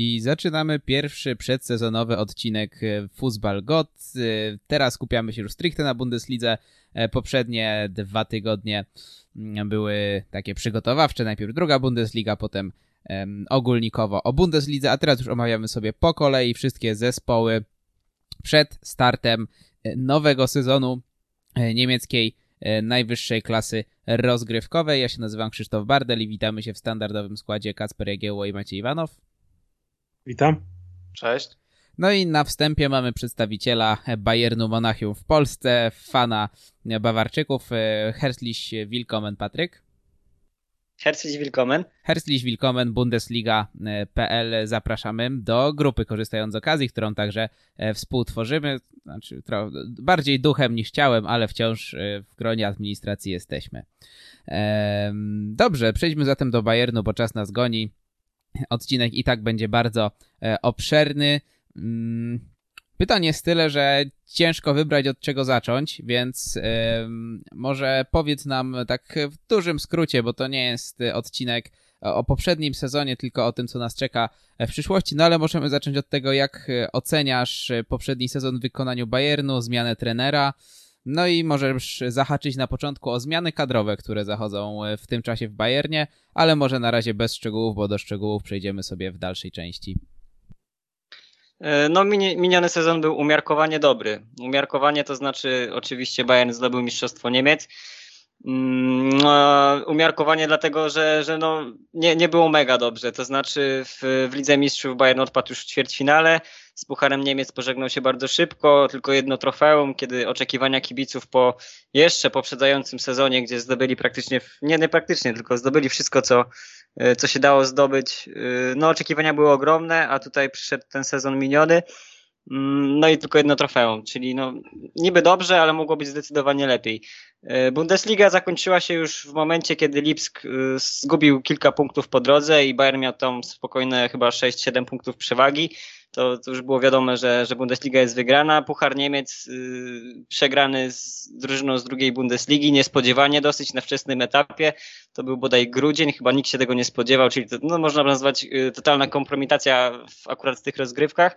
I zaczynamy pierwszy przedsezonowy odcinek Fußball Gott. Teraz skupiamy się już stricte na Bundeslidze. Poprzednie 2 tygodnie były takie przygotowawcze. Najpierw druga Bundesliga, potem ogólnikowo o Bundeslidze, a teraz już omawiamy sobie po kolei wszystkie zespoły przed startem nowego sezonu niemieckiej najwyższej klasy rozgrywkowej. Ja się nazywam Krzysztof Bardel i witamy się w standardowym składzie Kacper Jagiełło i Maciej Iwanow. Witam. Cześć. No i na wstępie mamy przedstawiciela Bayernu Monachium w Polsce, fana Bawarczyków. Herzlich willkommen, Patryk. Herzlich willkommen. Herzlich willkommen, Bundesliga.pl. Zapraszamy do grupy, korzystając z okazji, którą także współtworzymy. Znaczy, bardziej duchem niż ciałem, ale wciąż w gronie administracji jesteśmy. Dobrze, przejdźmy zatem do Bayernu, bo czas nas goni. Odcinek i tak będzie bardzo obszerny. Pytanie jest tyle, że ciężko wybrać, od czego zacząć, więc może powiedz nam tak w dużym skrócie, bo to nie jest odcinek o poprzednim sezonie, tylko o tym, co nas czeka w przyszłości, no ale możemy zacząć od tego, jak oceniasz poprzedni sezon w wykonaniu Bayernu, zmianę trenera, no i możesz zahaczyć na początku o zmiany kadrowe, które zachodzą w tym czasie w Bayernie, ale może na razie bez szczegółów, bo do szczegółów przejdziemy sobie w dalszej części. No, miniony sezon był umiarkowanie dobry. Umiarkowanie to znaczy oczywiście Bayern zdobył mistrzostwo Niemiec. Umiarkowanie dlatego, że no, nie było mega dobrze. To znaczy w Lidze Mistrzów Bayern odpadł już w ćwierćfinale. Z Pucharem Niemiec pożegnał się bardzo szybko. Tylko jedno trofeum, kiedy oczekiwania kibiców po jeszcze poprzedzającym sezonie, gdzie zdobyli praktycznie, nie praktycznie, tylko zdobyli wszystko, co się dało zdobyć. No, oczekiwania były ogromne, a tutaj przyszedł ten sezon miniony. No i tylko jedno trofeum, czyli no niby dobrze, ale mogło być zdecydowanie lepiej. Bundesliga zakończyła się już w momencie, kiedy Lipsk zgubił kilka punktów po drodze i Bayern miał tam spokojne chyba 6-7 punktów przewagi. To już było wiadomo, że Bundesliga jest wygrana. Puchar Niemiec przegrany z drużyną z drugiej Bundesligi, niespodziewanie dosyć na wczesnym etapie. To był bodaj grudzień, chyba nikt się tego nie spodziewał, czyli to, no, można nazwać totalna kompromitacja akurat w tych rozgrywkach.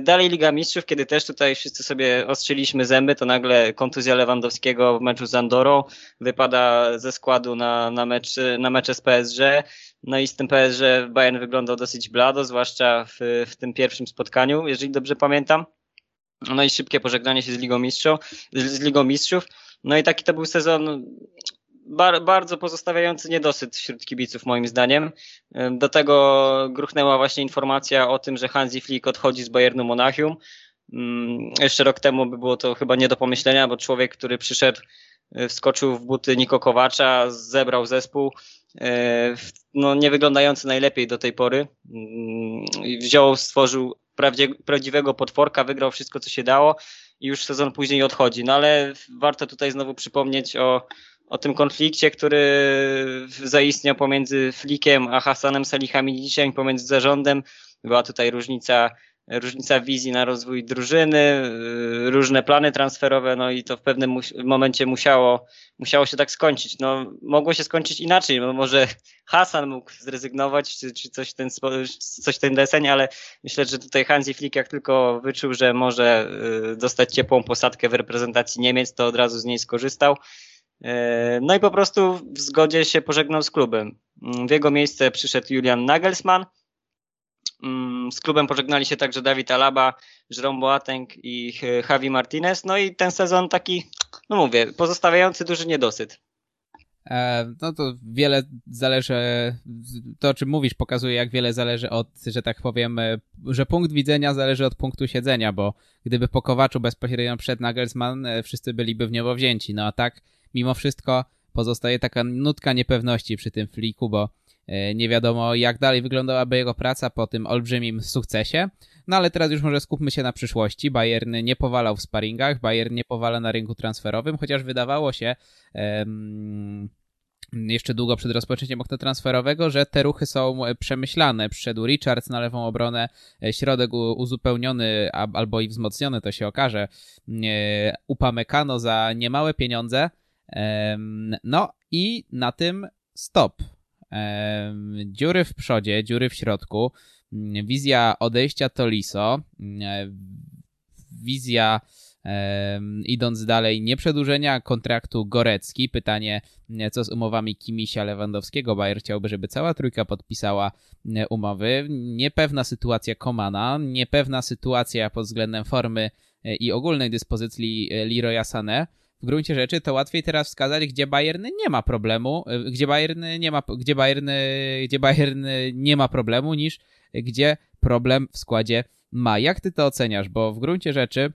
Dalej Liga Mistrzów, kiedy też tutaj wszyscy sobie ostrzyliśmy zęby, to nagle kontuzja Lewandowskiego w meczu z Andorą, wypada ze składu na mecze z PSG. No i z tym PSG Bayern wyglądał dosyć blado, zwłaszcza w tym pierwszym spotkaniu, jeżeli dobrze pamiętam. No i szybkie pożegnanie się z Ligą Mistrzów. No i taki to był sezon bardzo pozostawiający niedosyt wśród kibiców, moim zdaniem. Do tego gruchnęła właśnie informacja o tym, że Hansi Flick odchodzi z Bayernu Monachium. Jeszcze rok temu by było to chyba nie do pomyślenia, bo człowiek, który przyszedł, wskoczył w buty Niko Kovaca, zebrał zespół, no nie wyglądający najlepiej do tej pory. Stworzył prawdziwego potworka, wygrał wszystko, co się dało i już sezon później odchodzi. No ale warto tutaj znowu przypomnieć o tym konflikcie, który zaistniał pomiędzy Flickiem a Hasanem Salihamidziciem, pomiędzy zarządem. Była tutaj różnica wizji na rozwój drużyny, różne plany transferowe, no i to w pewnym momencie musiało się tak skończyć. No, mogło się skończyć inaczej, no, może Hasan mógł zrezygnować, czy coś ten deseń, ale myślę, że tutaj Hansi Flick, jak tylko wyczuł, że może dostać ciepłą posadkę w reprezentacji Niemiec, to od razu z niej skorzystał. No i po prostu w zgodzie się pożegnał z klubem. W jego miejsce przyszedł Julian Nagelsmann. Z klubem pożegnali się także David Alaba, Jerome Boateng i Javi Martinez. No i ten sezon taki, no mówię, pozostawiający duży niedosyt. No to wiele zależy, to o czym mówisz pokazuje, jak wiele zależy od, że tak powiem, że punkt widzenia zależy od punktu siedzenia, bo gdyby po Kovaczu bezpośrednio przed Nagelsmann, wszyscy byliby w niebo wzięci. No a tak mimo wszystko pozostaje taka nutka niepewności przy tym Flicku, bo nie wiadomo, jak dalej wyglądałaby jego praca po tym olbrzymim sukcesie. No ale teraz już może skupmy się na przyszłości. Bayern nie powalał w sparingach, Bayern nie powala na rynku transferowym, chociaż wydawało się jeszcze długo przed rozpoczęciem okna transferowego, że te ruchy są przemyślane. Przyszedł Richards na lewą obronę, środek uzupełniony albo i wzmocniony, to się okaże. Upamecano za niemałe pieniądze. No i na tym stop. Dziury w przodzie, dziury w środku. wizja odejścia Tolisso, wizja idąc dalej nieprzedłużenia kontraktu Gorecki. Pytanie, co z umowami Kimisia, Lewandowskiego. Bayer chciałby, żeby cała trójka podpisała umowy. Niepewna sytuacja Komana, niepewna sytuacja pod względem formy i ogólnej dyspozycji Leroya Sané. W gruncie rzeczy to łatwiej teraz wskazać, gdzie Bayern nie ma problemu, gdzie Bayern nie ma problemu, niż gdzie problem w składzie ma. Jak ty to oceniasz? Bo w gruncie rzeczy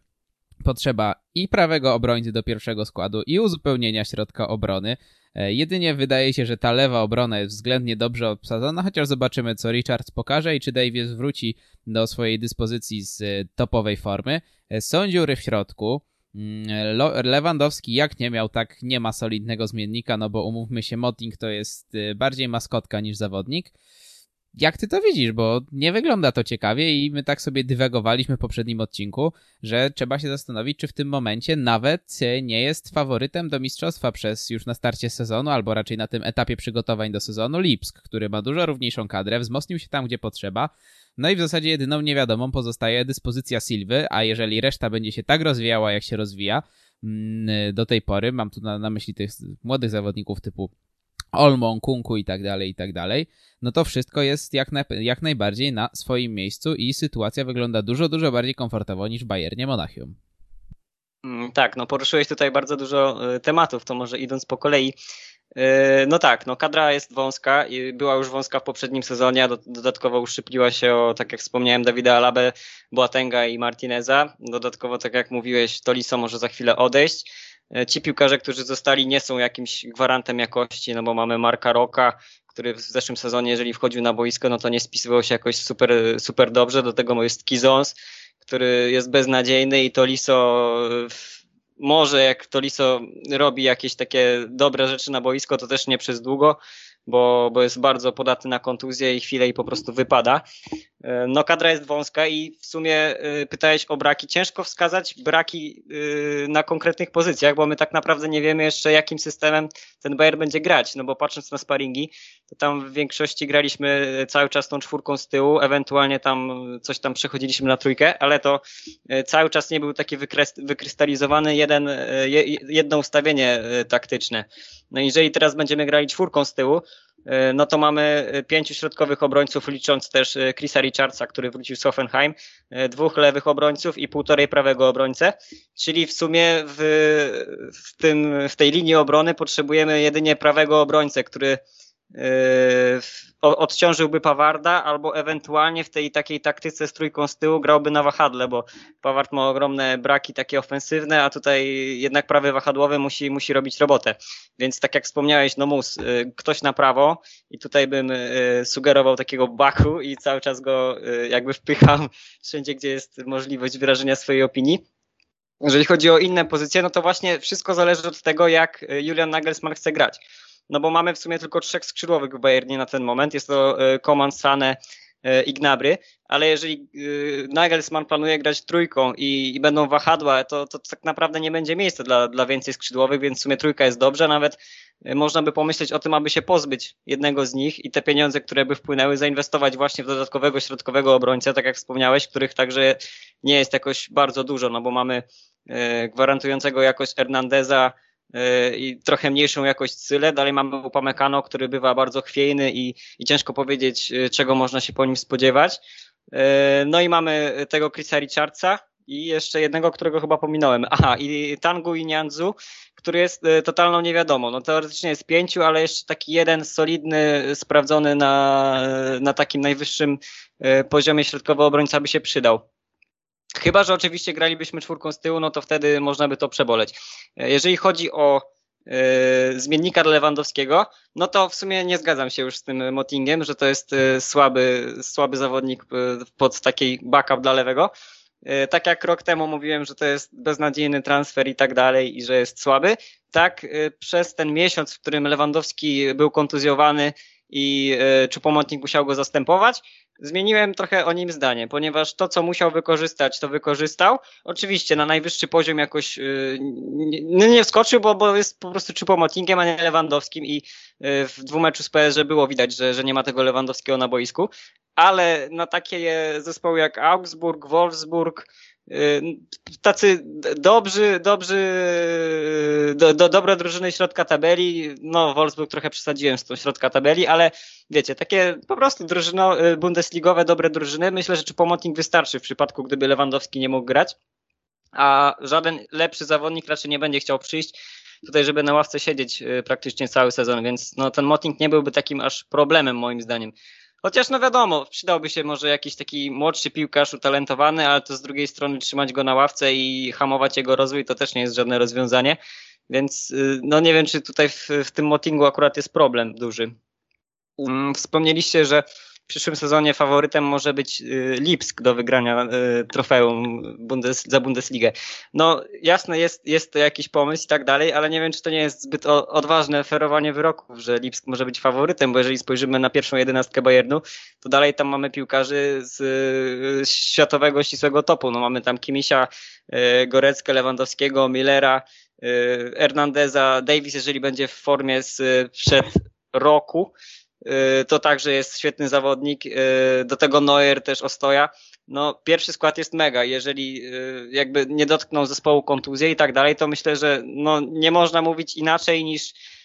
potrzeba i prawego obrońcy do pierwszego składu, i uzupełnienia środka obrony. Jedynie wydaje się, że ta lewa obrona jest względnie dobrze obsadzona, chociaż zobaczymy, co Richards pokaże i czy Davies wróci do swojej dyspozycji z topowej formy. Są dziury w środku. Lewandowski jak nie miał, tak nie ma solidnego zmiennika, no bo umówmy się, Moting to jest bardziej maskotka niż zawodnik. Jak ty to widzisz? Bo nie wygląda to ciekawie i my tak sobie dywagowaliśmy w poprzednim odcinku, że trzeba się zastanowić, czy w tym momencie nawet nie jest faworytem do mistrzostwa przez już na starcie sezonu, albo raczej na tym etapie przygotowań do sezonu Lipsk, który ma dużo równiejszą kadrę, wzmocnił się tam, gdzie potrzeba. No i w zasadzie jedyną niewiadomą pozostaje dyspozycja Silwy, a jeżeli reszta będzie się tak rozwijała, jak się rozwija do tej pory, mam tu na myśli tych młodych zawodników typu Olmo, Kunku i tak dalej, no to wszystko jest jak najbardziej na swoim miejscu i sytuacja wygląda dużo, dużo bardziej komfortowo niż w Bayernie Monachium. Tak, no poruszyłeś tutaj bardzo dużo tematów, to może idąc po kolei. No tak, no kadra jest wąska i była już wąska w poprzednim sezonie, a dodatkowo uszczypliła się o, tak jak wspomniałem, Davida Alabę, Boatenga i Martineza. Dodatkowo, tak jak mówiłeś, Tolisso może za chwilę odejść. Ci piłkarze, którzy zostali, nie są jakimś gwarantem jakości, no bo mamy Marka Roka, który w zeszłym sezonie, jeżeli wchodził na boisko, no to nie spisywał się jakoś super dobrze. Do tego jest Kizons, który jest beznadziejny i Tolisso może, jak Tolisso robi jakieś takie dobre rzeczy na boisko, to też nie przez długo, bo jest bardzo podatny na kontuzję i chwilę i po prostu wypada. No kadra jest wąska i w sumie pytałeś o braki. Ciężko wskazać braki na konkretnych pozycjach, bo my tak naprawdę nie wiemy jeszcze, jakim systemem ten Bayern będzie grać, no bo patrząc na sparingi, to tam w większości graliśmy cały czas tą czwórką z tyłu, ewentualnie tam coś tam przechodziliśmy na trójkę, ale to cały czas nie był taki wykrystalizowany jedno ustawienie taktyczne. No jeżeli teraz będziemy grali czwórką z tyłu, no to mamy 5 środkowych obrońców, licząc też Chrisa Richardsa, który wrócił z Hoffenheim, 2 lewych obrońców i 1,5 prawego obrońcę, czyli w sumie w tej linii obrony potrzebujemy jedynie prawego obrońcę, który odciążyłby Pawarda, albo ewentualnie w tej takiej taktyce z trójką z tyłu grałby na wahadle, bo Paward ma ogromne braki takie ofensywne, a tutaj jednak prawy wahadłowy musi robić robotę. Więc tak jak wspomniałeś, no mus, ktoś na prawo i tutaj bym sugerował takiego Baku i cały czas go jakby wpycham wszędzie, gdzie jest możliwość wyrażenia swojej opinii. Jeżeli chodzi o inne pozycje, no to właśnie wszystko zależy od tego, jak Julian Nagelsmann chce grać. No bo mamy w sumie tylko 3 skrzydłowych w Bayernie na ten moment. Jest to Coman, Sané i Gnabry, ale jeżeli Nagelsmann planuje grać trójką i będą wahadła, to tak naprawdę nie będzie miejsca dla więcej skrzydłowych, więc w sumie trójka jest dobrze. Nawet można by pomyśleć o tym, aby się pozbyć jednego z nich i te pieniądze, które by wpłynęły, zainwestować właśnie w dodatkowego środkowego obrońcę, tak jak wspomniałeś, których także nie jest jakoś bardzo dużo, no bo mamy gwarantującego jakość Hernandeza, i trochę mniejszą jakość Sylę. Dalej mamy Upamecano, który bywa bardzo chwiejny i ciężko powiedzieć, czego można się po nim spodziewać. No i mamy tego Chrisa Richardsa i jeszcze jednego, którego chyba pominąłem. Aha, i Tangu i Nianzu, który jest totalną niewiadomą. No teoretycznie jest 5, ale jeszcze taki jeden solidny, sprawdzony na takim najwyższym poziomie środkowo obrońca by się przydał. Chyba że oczywiście gralibyśmy czwórką z tyłu, no to wtedy można by to przeboleć. Jeżeli chodzi o zmiennika Lewandowskiego, no to w sumie nie zgadzam się już z tym Motingiem, że to jest słaby zawodnik pod taki backup dla lewego. Tak jak rok temu mówiłem, że to jest beznadziejny transfer i tak dalej i że jest słaby, tak przez ten miesiąc, w którym Lewandowski był kontuzjowany i Choupo-Moting musiał go zastępować, zmieniłem trochę o nim zdanie, ponieważ to, co musiał wykorzystać, to wykorzystał. Oczywiście na najwyższy poziom jakoś nie wskoczył, bo jest po prostu Choupo-Motingiem, a nie Lewandowskim i w dwumeczu z PSG było widać, że nie ma tego Lewandowskiego na boisku. ale na takie zespoły jak Augsburg, Wolfsburg, tacy dobre drużyny środka tabeli, no Wolfsburg trochę przesadziłem z tą środka tabeli, ale wiecie, takie po prostu bundesligowe dobre drużyny, myślę, że czy pomocnik wystarczy w przypadku, gdyby Lewandowski nie mógł grać, a żaden lepszy zawodnik raczej nie będzie chciał przyjść tutaj, żeby na ławce siedzieć praktycznie cały sezon, więc no ten Motting nie byłby takim aż problemem moim zdaniem. Chociaż no wiadomo, przydałby się może jakiś taki młodszy piłkarz utalentowany, ale to z drugiej strony trzymać go na ławce i hamować jego rozwój to też nie jest żadne rozwiązanie, więc no nie wiem, czy tutaj w tym Mottingu akurat jest problem duży. Wspomnieliście, że w przyszłym sezonie faworytem może być Lipsk do wygrania trofeum za Bundesligę. No jasne, jest to jakiś pomysł i tak dalej, ale nie wiem, czy to nie jest zbyt odważne ferowanie wyroków, że Lipsk może być faworytem, bo jeżeli spojrzymy na pierwszą 11 Bayernu, to dalej tam mamy piłkarzy z światowego ścisłego topu. No mamy tam Kimisia, Goreckę, Lewandowskiego, Millera, Hernandeza, Davis, jeżeli będzie w formie sprzed roku, to także jest świetny zawodnik, do tego Neuer też Ostoja. No pierwszy skład jest mega, jeżeli jakby nie dotknął zespołu kontuzje i tak dalej, to myślę, że no nie można mówić inaczej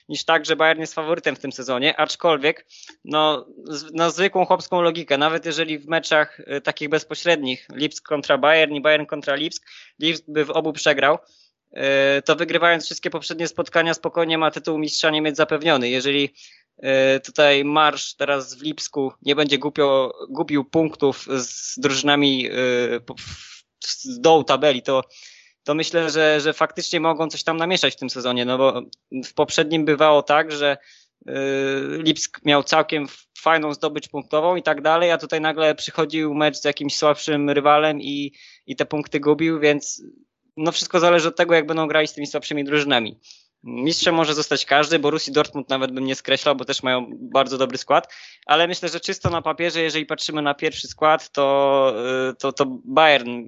niż tak, że Bayern jest faworytem w tym sezonie, aczkolwiek no na zwykłą chłopską logikę, nawet jeżeli w meczach takich bezpośrednich Lipsk kontra Bayern i Bayern kontra Lipsk by w obu przegrał, to wygrywając wszystkie poprzednie spotkania spokojnie ma tytuł mistrza Niemiec zapewniony. Jeżeli tutaj Marsz teraz w Lipsku nie będzie gubił punktów z drużynami z dołu tabeli, to myślę, że faktycznie mogą coś tam namieszać w tym sezonie, no bo w poprzednim bywało tak, że Lipsk miał całkiem fajną zdobycz punktową i tak dalej, a tutaj nagle przychodził mecz z jakimś słabszym rywalem i te punkty gubił, więc no wszystko zależy od tego, jak będą grali z tymi słabszymi drużynami. Mistrzem może zostać każdy, Borussii Dortmund nawet bym nie skreślał, bo też mają bardzo dobry skład, ale myślę, że czysto na papierze, jeżeli patrzymy na pierwszy skład, to Bayern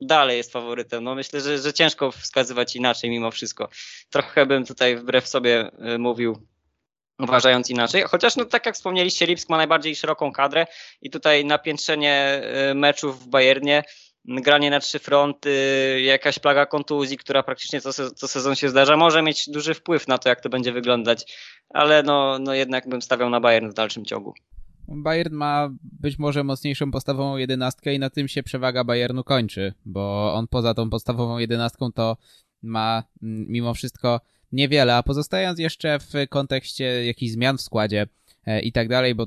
dalej jest faworytem. No myślę, że ciężko wskazywać inaczej mimo wszystko. Trochę bym tutaj wbrew sobie mówił, uważając inaczej, chociaż no tak jak wspomnieliście, Lipsk ma najbardziej szeroką kadrę i tutaj napiętrzenie meczów w Bayernie, granie na trzy fronty, jakaś plaga kontuzji, która praktycznie co sezon się zdarza, może mieć duży wpływ na to, jak to będzie wyglądać, ale no jednak bym stawiał na Bayern w dalszym ciągu. Bayern ma być może mocniejszą podstawową jedenastkę i na tym się przewaga Bayernu kończy, bo on poza tą podstawową jedenastką to ma mimo wszystko niewiele, a pozostając jeszcze w kontekście jakichś zmian w składzie i tak dalej, bo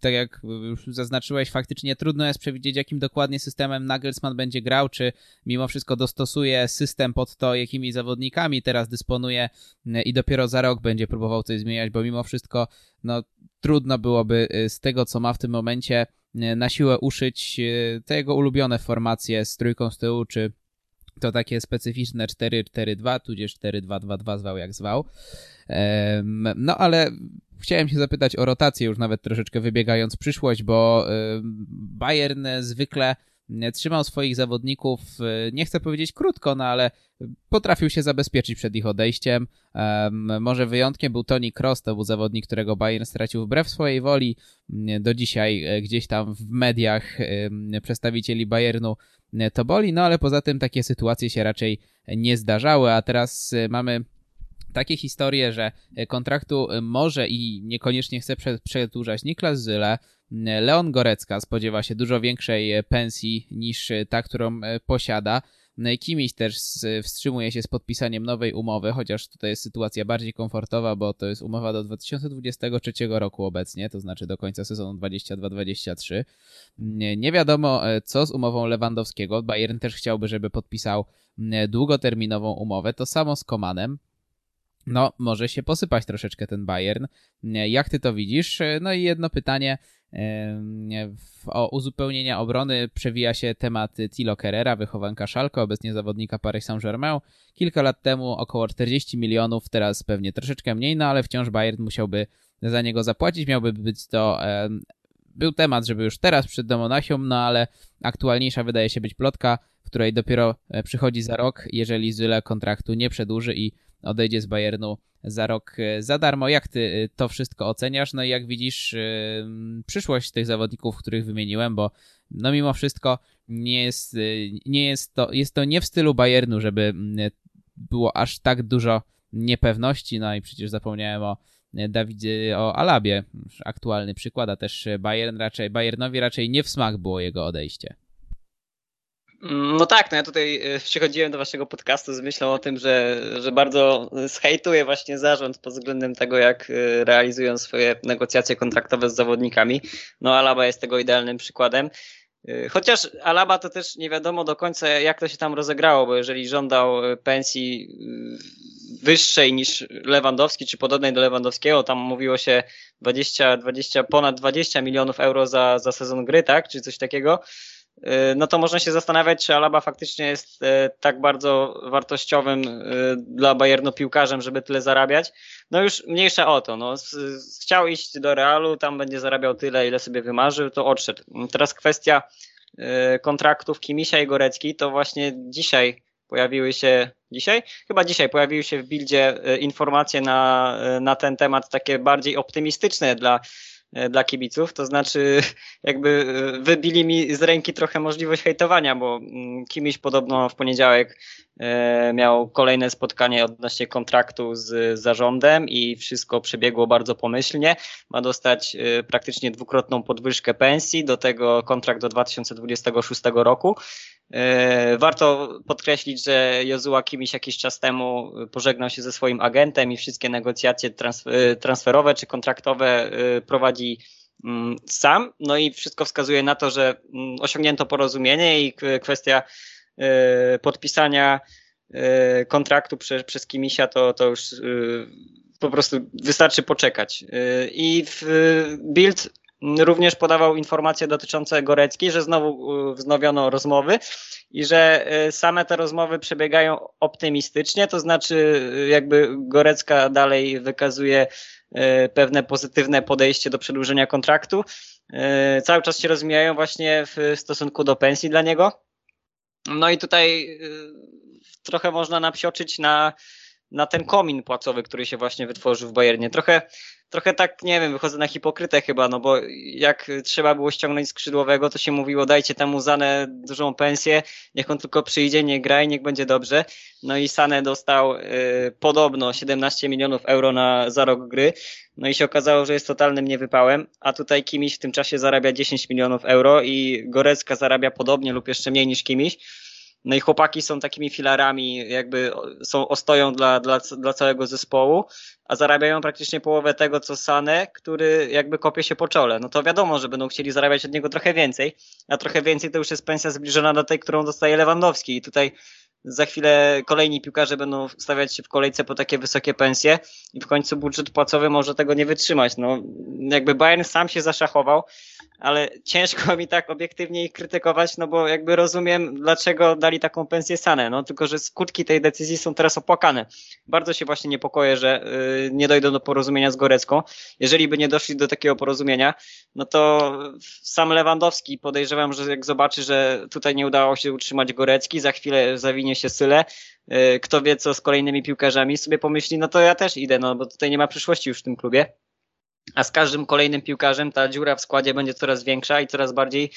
tak jak już zaznaczyłeś, faktycznie trudno jest przewidzieć, jakim dokładnie systemem Nagelsmann będzie grał, czy mimo wszystko dostosuje system pod to, jakimi zawodnikami teraz dysponuje i dopiero za rok będzie próbował coś zmieniać, bo mimo wszystko no, trudno byłoby z tego, co ma w tym momencie, na siłę uszyć te jego ulubione formacje z trójką z tyłu, czy to takie specyficzne 4-4-2, tudzież 4-2-2-2, zwał jak zwał. No ale chciałem się zapytać o rotację, już nawet troszeczkę wybiegając w przyszłość, bo Bayern zwykle trzymał swoich zawodników, nie chcę powiedzieć krótko, no ale potrafił się zabezpieczyć przed ich odejściem. Może wyjątkiem był Toni Kroos, to był zawodnik, którego Bayern stracił wbrew swojej woli. Do dzisiaj gdzieś tam w mediach przedstawicieli Bayernu to boli, no ale poza tym takie sytuacje się raczej nie zdarzały, a teraz mamy takie historie, że kontraktu może i niekoniecznie chce przedłużać Niklas Zyle. Leon Gorecka spodziewa się dużo większej pensji niż ta, którą posiada. Kimmich też wstrzymuje się z podpisaniem nowej umowy, chociaż tutaj jest sytuacja bardziej komfortowa, bo to jest umowa do 2023 roku obecnie, to znaczy do końca sezonu 22-23. Nie wiadomo, co z umową Lewandowskiego. Bayern też chciałby, żeby podpisał długoterminową umowę. To samo z Komanem. No, może się posypać troszeczkę ten Bayern. Jak ty to widzisz? No i jedno pytanie o uzupełnienia obrony. Przewija się temat Thilo Kerrera, wychowanka Schalke, obecnie zawodnika Paris Saint-Germain. Kilka lat temu około 40 milionów, teraz pewnie troszeczkę mniej, no ale wciąż Bayern musiałby za niego zapłacić. Miałby być to był temat, żeby już teraz przed Demonachium, no ale aktualniejsza wydaje się być plotka, w której dopiero przychodzi za rok, jeżeli Zyle kontraktu nie przedłuży i odejdzie z Bayernu za rok za darmo. Jak ty to wszystko oceniasz? No i jak widzisz przyszłość tych zawodników, których wymieniłem, bo no mimo wszystko jest to nie w stylu Bayernu, żeby było aż tak dużo niepewności. No i przecież zapomniałem o Alabie, aktualny przykład, a też Bayernowi raczej nie w smak było jego odejście. No tak, no ja tutaj przychodziłem do waszego podcastu z myślą o tym, że bardzo zhejtuję właśnie zarząd pod względem tego, jak realizują swoje negocjacje kontraktowe z zawodnikami. No Alaba jest tego idealnym przykładem. Chociaż Alaba to też nie wiadomo do końca, jak to się tam rozegrało, bo jeżeli żądał pensji wyższej niż Lewandowski, czy podobnej do Lewandowskiego, tam mówiło się ponad 20 milionów euro za sezon gry, tak, czy coś takiego, no to można się zastanawiać, czy Alaba faktycznie jest tak bardzo wartościowym dla Bayernu piłkarzem, żeby tyle zarabiać. No już mniejsza o to. No, chciał iść do Realu, tam będzie zarabiał tyle, ile sobie wymarzył, to odszedł. Teraz kwestia kontraktów Kimisia i Gorecki, to właśnie dzisiaj pojawiły się w Bildzie informacje na ten temat, takie bardziej optymistyczne dla kibiców, to znaczy jakby wybili mi z ręki trochę możliwość hejtowania, bo Kimś podobno w poniedziałek miał kolejne spotkanie odnośnie kontraktu z zarządem i wszystko przebiegło bardzo pomyślnie. Ma dostać praktycznie dwukrotną podwyżkę pensji, do tego kontrakt do 2026 roku. Warto podkreślić, że Joshua Kimmich jakiś czas temu pożegnał się ze swoim agentem i wszystkie negocjacje transferowe czy kontraktowe prowadzi sam. No i wszystko wskazuje na to, że osiągnięto porozumienie i kwestia podpisania kontraktu przez Kimmicha to już po prostu wystarczy poczekać. I w Bild również podawał informacje dotyczące Gorecki, że znowu wznowiono rozmowy i że same te rozmowy przebiegają optymistycznie, to znaczy jakby Gorecka dalej wykazuje pewne pozytywne podejście do przedłużenia kontraktu. Cały czas się rozmijają właśnie w stosunku do pensji dla niego. No i tutaj trochę można napsioczyć na ten komin płacowy, który się właśnie wytworzył w Bayernie. Trochę tak, nie wiem, wychodzę na hipokrytę chyba, no bo jak trzeba było ściągnąć skrzydłowego, to się mówiło, dajcie temu Sanę dużą pensję, niech on tylko przyjdzie, nie gra i niech będzie dobrze. No i Sanę dostał podobno 17 milionów euro za rok gry, no i się okazało, że jest totalnym niewypałem, a tutaj Kimmich w tym czasie zarabia 10 milionów euro i Gorecka zarabia podobnie lub jeszcze mniej niż Kimmich. No i chłopaki są takimi filarami, jakby są ostoją dla całego zespołu, a zarabiają praktycznie połowę tego, co Sané, który jakby kopie się po czole. No to wiadomo, że będą chcieli zarabiać od niego trochę więcej, a trochę więcej to już jest pensja zbliżona do tej, którą dostaje Lewandowski. I tutaj za chwilę kolejni piłkarze będą stawiać się w kolejce po takie wysokie pensje i w końcu budżet płacowy może tego nie wytrzymać. No jakby Bayern sam się zaszachował, ale ciężko mi tak obiektywnie ich krytykować, no bo jakby rozumiem, dlaczego dali taką pensję Sanę, no tylko że skutki tej decyzji są teraz opłakane. Bardzo się właśnie niepokoję, że nie dojdą do porozumienia z Gorecką. Jeżeli by nie doszli do takiego porozumienia, no to sam Lewandowski, podejrzewam, że jak zobaczy, że tutaj nie udało się utrzymać Gorecki, za chwilę zawinie się Syle, kto wie co z kolejnymi piłkarzami, sobie pomyśli, no to ja też idę, no bo tutaj nie ma przyszłości już w tym klubie. A z każdym kolejnym piłkarzem ta dziura w składzie będzie coraz większa i coraz bardziej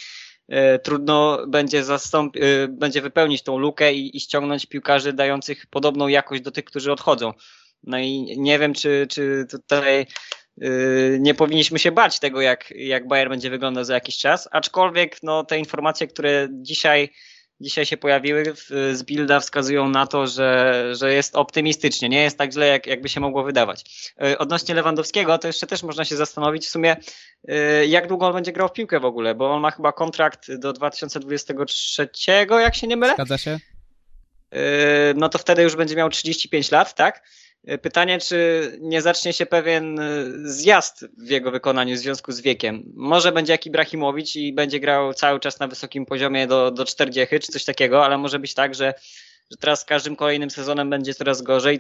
trudno będzie będzie wypełnić tą lukę i ściągnąć piłkarzy dających podobną jakość do tych, którzy odchodzą. No i nie wiem, czy tutaj nie powinniśmy się bać tego, jak Bayern będzie wyglądał za jakiś czas, aczkolwiek no, te informacje, które dzisiaj się pojawiły z Bilda, wskazują na to, że jest optymistycznie. Nie jest tak źle, jakby się mogło wydawać. Odnośnie Lewandowskiego, to jeszcze też można się zastanowić w sumie, jak długo on będzie grał w piłkę w ogóle, bo on ma chyba kontrakt do 2023, jak się nie mylę. Zgadza się. No to wtedy już będzie miał 35 lat, tak? Pytanie, czy nie zacznie się pewien zjazd w jego wykonaniu w związku z wiekiem. Może będzie jak Ibrahimowicz i będzie grał cały czas na wysokim poziomie do 40 czy coś takiego, ale może być tak, że teraz z każdym kolejnym sezonem będzie coraz gorzej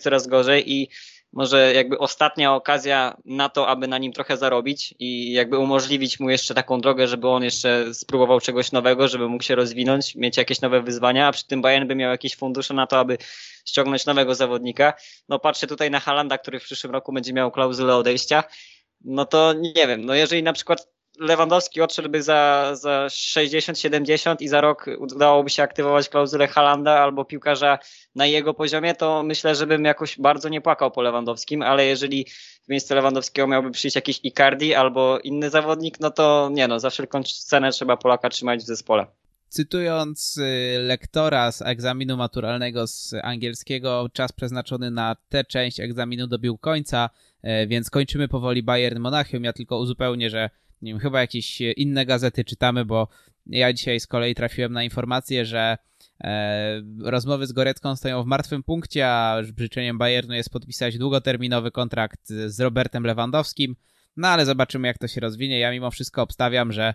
i może jakby ostatnia okazja na to, aby na nim trochę zarobić i jakby umożliwić mu jeszcze taką drogę, żeby on jeszcze spróbował czegoś nowego, żeby mógł się rozwinąć, mieć jakieś nowe wyzwania, a przy tym Bayern by miał jakieś fundusze na to, aby ściągnąć nowego zawodnika. No patrzę tutaj na Haalanda, który w przyszłym roku będzie miał klauzulę odejścia. No to nie wiem, no jeżeli na przykład Lewandowski odszedłby za 60-70 i za rok udałoby się aktywować klauzulę Haalanda albo piłkarza na jego poziomie, to myślę, że bym jakoś bardzo nie płakał po Lewandowskim, ale jeżeli w miejsce Lewandowskiego miałby przyjść jakiś Icardi albo inny zawodnik, no to nie no, za wszelką cenę trzeba Polaka trzymać w zespole. Cytując lektora z egzaminu maturalnego z angielskiego, czas przeznaczony na tę część egzaminu dobił końca, więc kończymy powoli Bayern Monachium. Ja tylko uzupełnię, że nie wiem, chyba jakieś inne gazety czytamy, bo ja dzisiaj z kolei trafiłem na informację, że rozmowy z Goretzką stoją w martwym punkcie, a życzeniem Bayernu jest podpisać długoterminowy kontrakt z Robertem Lewandowskim. No ale zobaczymy, jak to się rozwinie. Ja mimo wszystko obstawiam, że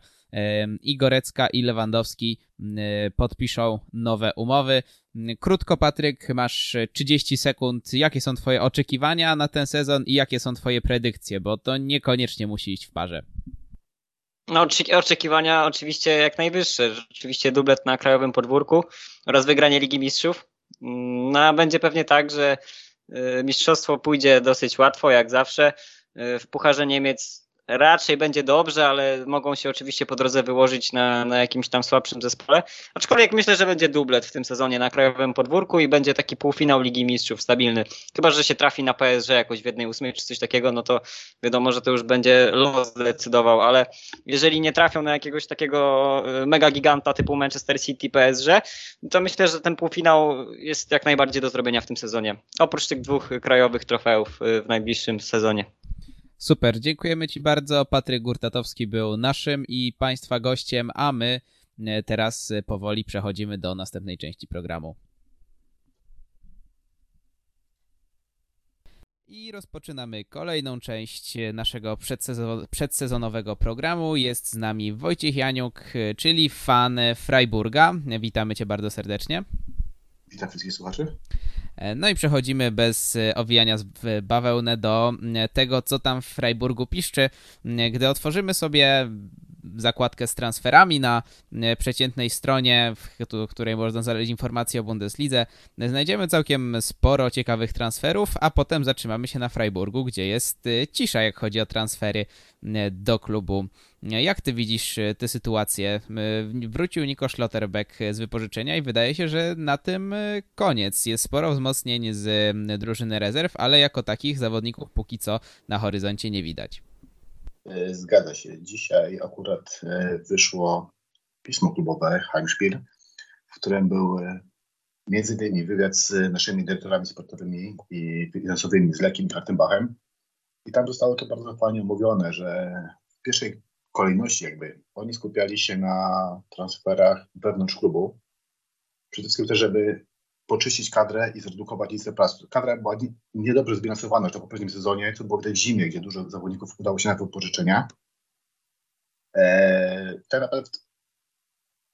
i Gorecka, i Lewandowski podpiszą nowe umowy. Krótko, Patryk, masz 30 sekund. Jakie są twoje oczekiwania na ten sezon i jakie są twoje predykcje? Bo to niekoniecznie musi iść w parze. No, oczekiwania oczywiście jak najwyższe. Rzeczywiście dublet na krajowym podwórku oraz wygranie Ligi Mistrzów. No, a będzie pewnie tak, że mistrzostwo pójdzie dosyć łatwo, jak zawsze. W Pucharze Niemiec raczej będzie dobrze, ale mogą się oczywiście po drodze wyłożyć na jakimś tam słabszym zespole. Aczkolwiek myślę, że będzie dublet w tym sezonie na krajowym podwórku i będzie taki półfinał Ligi Mistrzów stabilny. Chyba że się trafi na PSG jakoś w 1/8 czy coś takiego, no to wiadomo, że to już będzie los decydował, ale jeżeli nie trafią na jakiegoś takiego mega giganta typu Manchester City, PSG, to myślę, że ten półfinał jest jak najbardziej do zrobienia w tym sezonie. Oprócz tych dwóch krajowych trofeów w najbliższym sezonie. Super, dziękujemy Ci bardzo. Patryk Gurtatowski był naszym i Państwa gościem, a my teraz powoli przechodzimy do następnej części programu. I rozpoczynamy kolejną część naszego przedsezonowego programu. Jest z nami Wojciech Janiuk, czyli fan Freiburga. Witamy Cię bardzo serdecznie. Witam wszystkich słuchaczy. No i przechodzimy bez owijania w bawełnę do tego, co tam w Freiburgu piszczy. Gdy otworzymy sobie zakładkę z transferami na przeciętnej stronie, w której można znaleźć informacje o Bundeslidze, znajdziemy całkiem sporo ciekawych transferów, a potem zatrzymamy się na Freiburgu, gdzie jest cisza, jak chodzi o transfery do klubu. Jak ty widzisz tę sytuację? Wrócił Nico Schlotterbeck z wypożyczenia i wydaje się, że na tym koniec. Jest sporo wzmocnień z drużyny rezerw, ale jako takich zawodników póki co na horyzoncie nie widać. Zgadza się. Dzisiaj akurat wyszło pismo klubowe Heimspiel, w którym był między innymi wywiad z naszymi dyrektorami sportowymi i finansowymi, z Lekim Kartenbachem. I tam zostało to bardzo fajnie omówione, że w pierwszej kolejności jakby oni skupiali się na transferach wewnątrz klubu. Przede wszystkim też, żeby poczyścić kadrę i zredukować listę prac. Kadra była niedobrze zbilansowana jeszcze po poprzednim sezonie, co było w tej zimie, gdzie dużo zawodników udało się na wypożyczenia. Tak naprawdę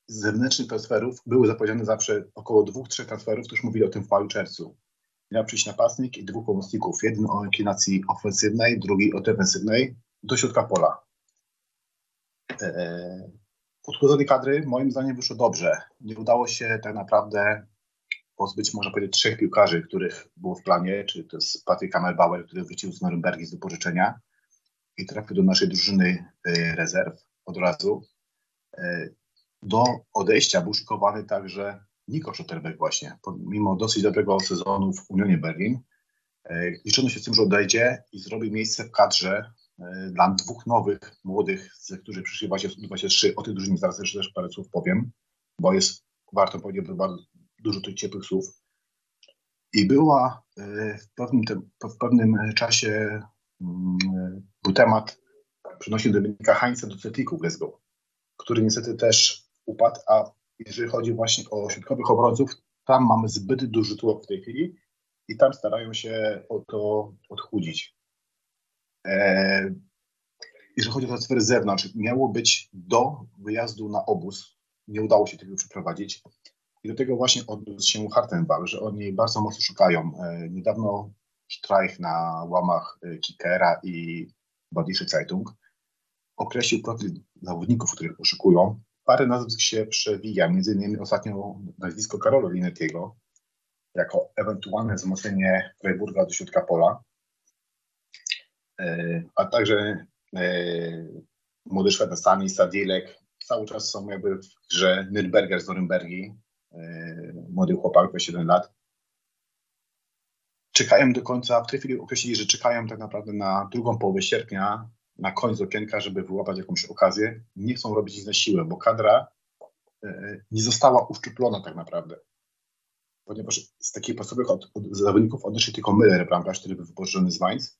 z zewnętrznych transferów były zapowiedziane zawsze około 2-3 transferów, to już mówili o tym w maju, czerwcu. Miał przyjść napastnik i dwóch pomocników, jeden o inklinacji ofensywnej, drugi o defensywnej, do środka pola. Podchodzenie kadry moim zdaniem wyszło dobrze. Nie udało się tak naprawdę pozbyć, można powiedzieć, 3 piłkarzy, których było w planie, czyli to jest Patrick Kammerbauer, który wrócił z Norymbergi z wypożyczenia i trafił do naszej drużyny rezerw od razu. Do odejścia był szykowany także Nico Schlotterbeck właśnie, pomimo dosyć dobrego sezonu w Unionie Berlin. Liczono się z tym, że odejdzie i zrobi miejsce w kadrze dla 2 nowych, młodych, którzy przyszli właśnie z U23. O tych drużynie zaraz jeszcze też parę słów powiem, bo jest, warto powiedzieć, bardzo dużo tych ciepłych słów. I była w pewnym czasie był temat przenosi Dominika Heinza do Celticu Glasgow, który niestety też upadł, a jeżeli chodzi właśnie o środkowych obrońców, tam mamy zbyt duży tłok w tej chwili i tam starają się o to odchudzić. Jeżeli chodzi o transfery z zewnątrz, miało być do wyjazdu na obóz, nie udało się tego przeprowadzić. I do tego właśnie odniósł się Hartenbach, że oni bardzo mocno szukają. Niedawno Streich na łamach Kickera i Badische Zeitung określił profil zawodników, których poszukują. Parę nazwisk się przewija, między innymi ostatnio nazwisko Karola Linetiego jako ewentualne wzmocnienie Freiburga do środka pola, a także młody Szwed Sani, Sadzielek. Cały czas są jakby w grze Nürnberger z Norymbergi, młody chłopak, 27 lat. Czekają do końca, w tej chwili określili, że czekają tak naprawdę na drugą połowę sierpnia, na koniec okienka, żeby wyłapać jakąś okazję. Nie chcą robić nic na siłę, bo kadra nie została uszczuplona tak naprawdę. Ponieważ z takich podstawowych zawodników odeszli tylko Müller, bramkarz, który był wypożyczony z Mainz,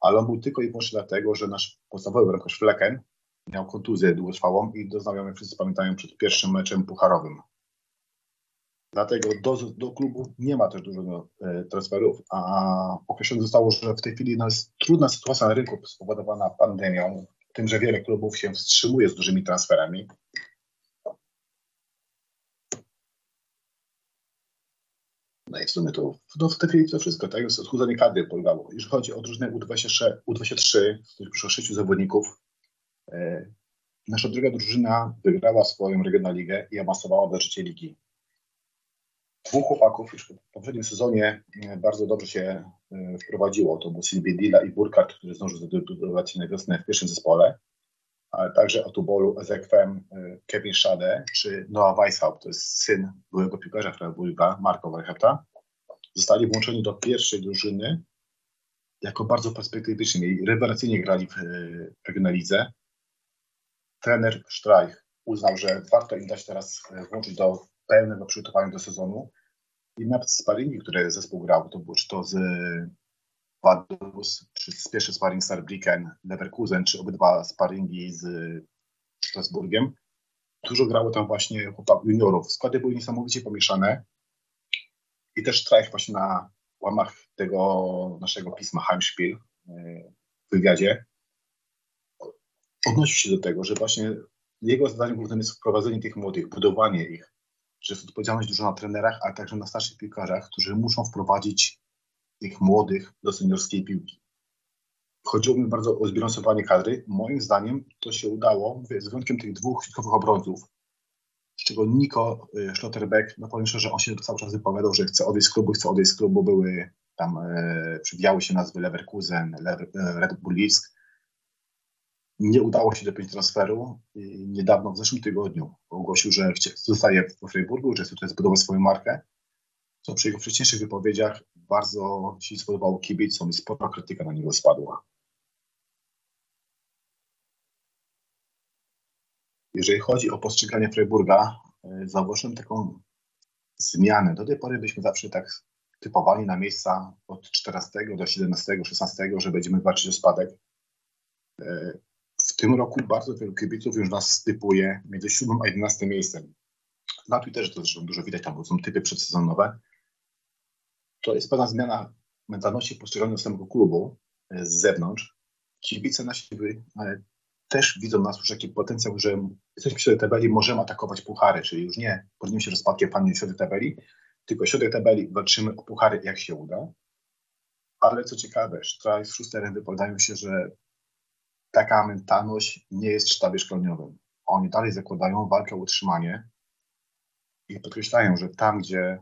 ale on był tylko i wyłącznie dlatego, że nasz podstawowy bramkarz Flecken miał kontuzję długotrwałą i doznał, jak wszyscy pamiętają, przed pierwszym meczem pucharowym. Dlatego do klubu nie ma też dużo transferów, a określone zostało, że w tej chwili jest trudna sytuacja na rynku spowodowana pandemią, tym, że wiele klubów się wstrzymuje z dużymi transferami. No i w sumie to w tej chwili to wszystko, tak? Jest odchudzanie kadry polegało. Jeżeli chodzi o drużynę U23, których przyszło 6 zawodników, nasza druga drużyna wygrała swoją Regionalligę i awansowała do trzeciej ligi. Dwóch chłopaków już w poprzednim sezonie bardzo dobrze się wprowadziło. To był Silbi Dila i Burkhardt, który zdążył zadebiutować na wiosnę w pierwszym zespole, ale także Atubolu, Ezekwem, Kevin Schade czy Noah Weishaupt, to jest syn byłego piłkarza Freiburga, Marko Weichhaupta, zostali włączeni do pierwszej drużyny jako bardzo perspektywiczni i rewelacyjnie grali w Regionalidze. Trener Streich uznał, że warto im dać teraz włączyć do pełnego przygotowania do sezonu i nawet sparingi, które zespół grał, to było czy to z Vaduz, czy z pierwszy sparing z Saarbrücken, Leverkusen, czy obydwa sparingi z Strasburgiem. Dużo grało tam właśnie chłopaków juniorów. Składy były niesamowicie pomieszane i też Streich właśnie na łamach tego naszego pisma Heimspiel w wywiadzie odnosi się do tego, że właśnie jego zadaniem głównym jest wprowadzenie tych młodych, budowanie ich, że jest odpowiedzialność dużo na trenerach, ale także na starszych piłkarzach, którzy muszą wprowadzić tych młodych do seniorskiej piłki. Chodziło mi bardzo o zbilansowanie kadry. Moim zdaniem to się udało, mówię, z wyjątkiem tych dwóch środkowych obrońców, z czego Nico Schlotterbeck, no powiem szczerze, on się cały czas wypowiadał, że chce odejść z klubu, były tam, przewijały się nazwy Leverkusen, Red Bull Lipsk. Nie udało się dopiąć transferu i niedawno, w zeszłym tygodniu, ogłosił, że zostaje w Freiburgu, że chce tutaj zbudować swoją markę, co przy jego wcześniejszych wypowiedziach bardzo się spodobało kibicom i spora krytyka na niego spadła. Jeżeli chodzi o postrzeganie Freiburga, zauważyłem taką zmianę. Do tej pory byśmy zawsze tak typowali na miejsca od 14 do 17, 16, że będziemy walczyć o spadek. W tym roku bardzo wielu kibiców już nas typuje między 7 a 11 miejscem. Na Twitterze to zresztą dużo widać, tam bo są typy przedsezonowe. To jest pewna zmiana mentalności postrzegania samego klubu z zewnątrz. Kibice nasi też widzą nas już taki potencjał, że jesteśmy w środku tabeli, możemy atakować puchary, czyli już nie podniemy się rozpadkiem w środku tabeli, tylko w środku tabeli walczymy o puchary, jak się uda. Ale co ciekawe, Streich z Schusterem wypowiadają się, że taka mentalność nie jest w sztabie szkoleniowym. Oni dalej zakładają walkę o utrzymanie i podkreślają, że tam, gdzie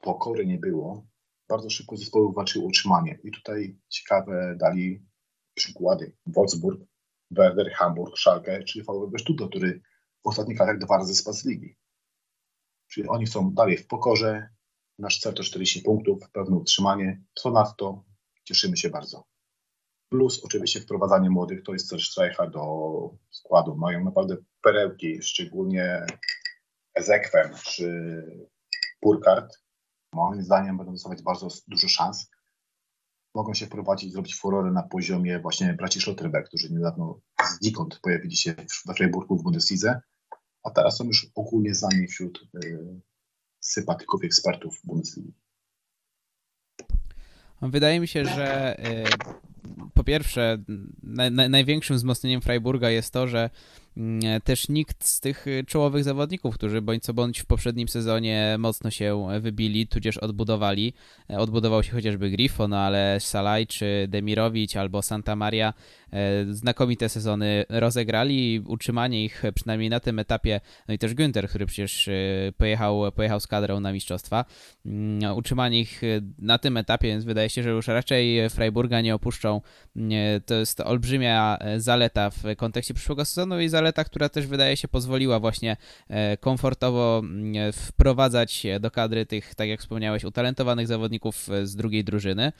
pokory nie było, bardzo szybko zespoły walczyły o utrzymanie. I tutaj ciekawe dali przykłady. Wolfsburg, Werder, Hamburg, Schalke, czyli VfB Stuttgart, który w ostatnich latach 2 razy spadł z ligi. Czyli oni są dalej w pokorze, nasz cel to 40 punktów, pewne utrzymanie, co nas to cieszymy się bardzo. Plus oczywiście wprowadzanie młodych, to jest też Streicha do składu. Mają naprawdę perełki, szczególnie Ezekwem czy Burkhardt. Moim zdaniem będą dostawać bardzo dużo szans. Mogą się wprowadzić, zrobić furorę na poziomie właśnie braci Schlotterbeck, którzy niedawno znikąd pojawili się we Freiburgu w Bundeslidze, a teraz są już ogólnie znani wśród sympatyków i ekspertów Bundesligi. Wydaje mi się, że po pierwsze największym wzmocnieniem Freiburga jest to, że też nikt z tych czołowych zawodników, którzy bądź co bądź w poprzednim sezonie mocno się wybili, tudzież odbudowali. Odbudował się chociażby Griffon, ale Salaj czy Demirowicz albo Santa Maria znakomite sezony rozegrali i utrzymanie ich przynajmniej na tym etapie, no i też Günther, który przecież pojechał z kadrą na mistrzostwa, utrzymanie ich na tym etapie, więc wydaje się, że już raczej Freiburga nie opuszczą. To jest olbrzymia zaleta w kontekście przyszłego sezonu i zaleta, która też wydaje się pozwoliła właśnie komfortowo wprowadzać do kadry tych, tak jak wspomniałeś, utalentowanych zawodników z drugiej drużyny.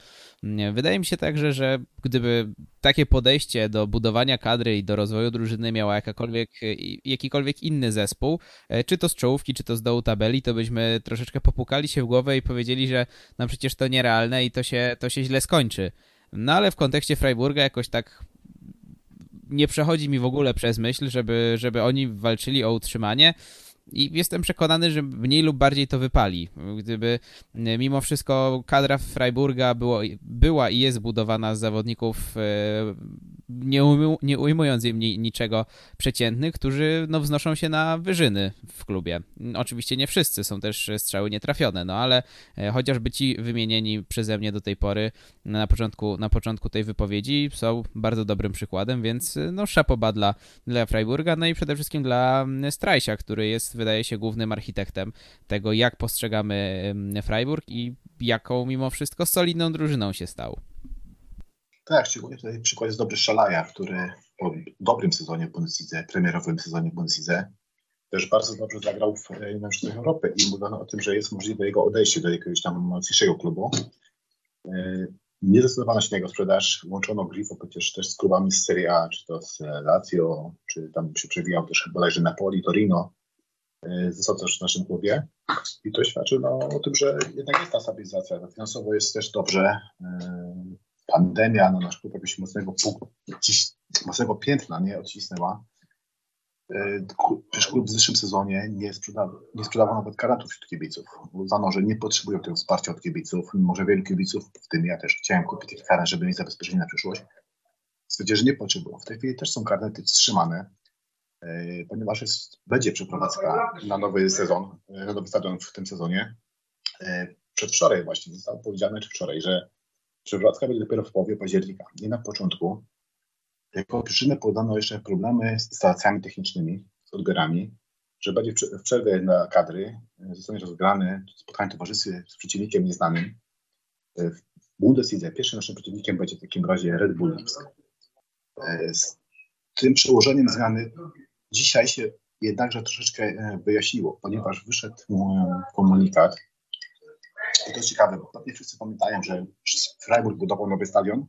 Wydaje mi się także, że gdyby takie podejście do budowania kadry i do rozwoju drużyny miała jakikolwiek inny zespół, czy to z czołówki, czy to z dołu tabeli, to byśmy troszeczkę popukali się w głowę i powiedzieli, że no przecież to nierealne i to się źle skończy. No ale w kontekście Freiburga jakoś tak nie przechodzi mi w ogóle przez myśl, żeby oni walczyli o utrzymanie. I jestem przekonany, że mniej lub bardziej to wypali. Gdyby mimo wszystko kadra Freiburga była i jest budowana z zawodników, nie ujmując im niczego, przeciętnych, którzy no, wznoszą się na wyżyny w klubie. Oczywiście nie wszyscy, są też strzały nietrafione, no ale chociażby ci wymienieni przeze mnie do tej pory na początku tej wypowiedzi są bardzo dobrym przykładem, więc no szapoba dla Freiburga, no i przede wszystkim dla Strajsia, który jest, wydaje się, głównym architektem tego, jak postrzegamy Freiburg i jaką mimo wszystko solidną drużyną się stał. Tak, szczególnie tutaj przykład jest dobry Szalaja, który po dobrym sezonie w Bundeslidze, premierowym sezonie w Bundeslidze, też bardzo dobrze zagrał na Mistrzostwach Europy i mówiono o tym, że jest możliwe jego odejście do jakiegoś tam mocniejszego klubu. Nie zdecydowano się na jego sprzedaż, łączono Grifo przecież też z klubami z Serie A, czy to z Lazio, czy tam się przewijał też bodajże Napoli, Torino, został też w naszym klubie i to świadczy o tym, że jednak jest ta stabilizacja, finansowo jest też dobrze. Pandemia na nasz klub jakiegoś mocnego piętna nie odcisnęła. Przecież klub w zeszłym sezonie nie sprzedawał nawet karatów wśród kibiców. Uznano, że nie potrzebują tego wsparcia od kibiców, mimo że wielu kibiców, w tym ja też chciałem kupić tych karat, żeby mieć zabezpieczenie na przyszłość. Stwierdzili, że nie potrzebują. W tej chwili też są karnety wstrzymane, ponieważ będzie przeprowadzka na nowy sezon, na nowy stadion w tym sezonie. Przedwczoraj właśnie zostało powiedziane, czy wczoraj, że przeprowadzka będzie dopiero w połowie października, nie na początku. Jako przyczynę podano jeszcze problemy z instalacjami technicznymi, z odbiorami, że będzie w przerwie dla kadry zostanie rozgrane spotkanie towarzyskie z przeciwnikiem nieznanym. W Bundeslidze pierwszym naszym przeciwnikiem będzie w takim razie Red Bull Lipsk. Z tym przełożeniem zmiany dzisiaj się jednakże troszeczkę wyjaśniło, ponieważ wyszedł komunikat. I to jest ciekawe, bo pewnie wszyscy pamiętają, że Freiburg budował nowy stadion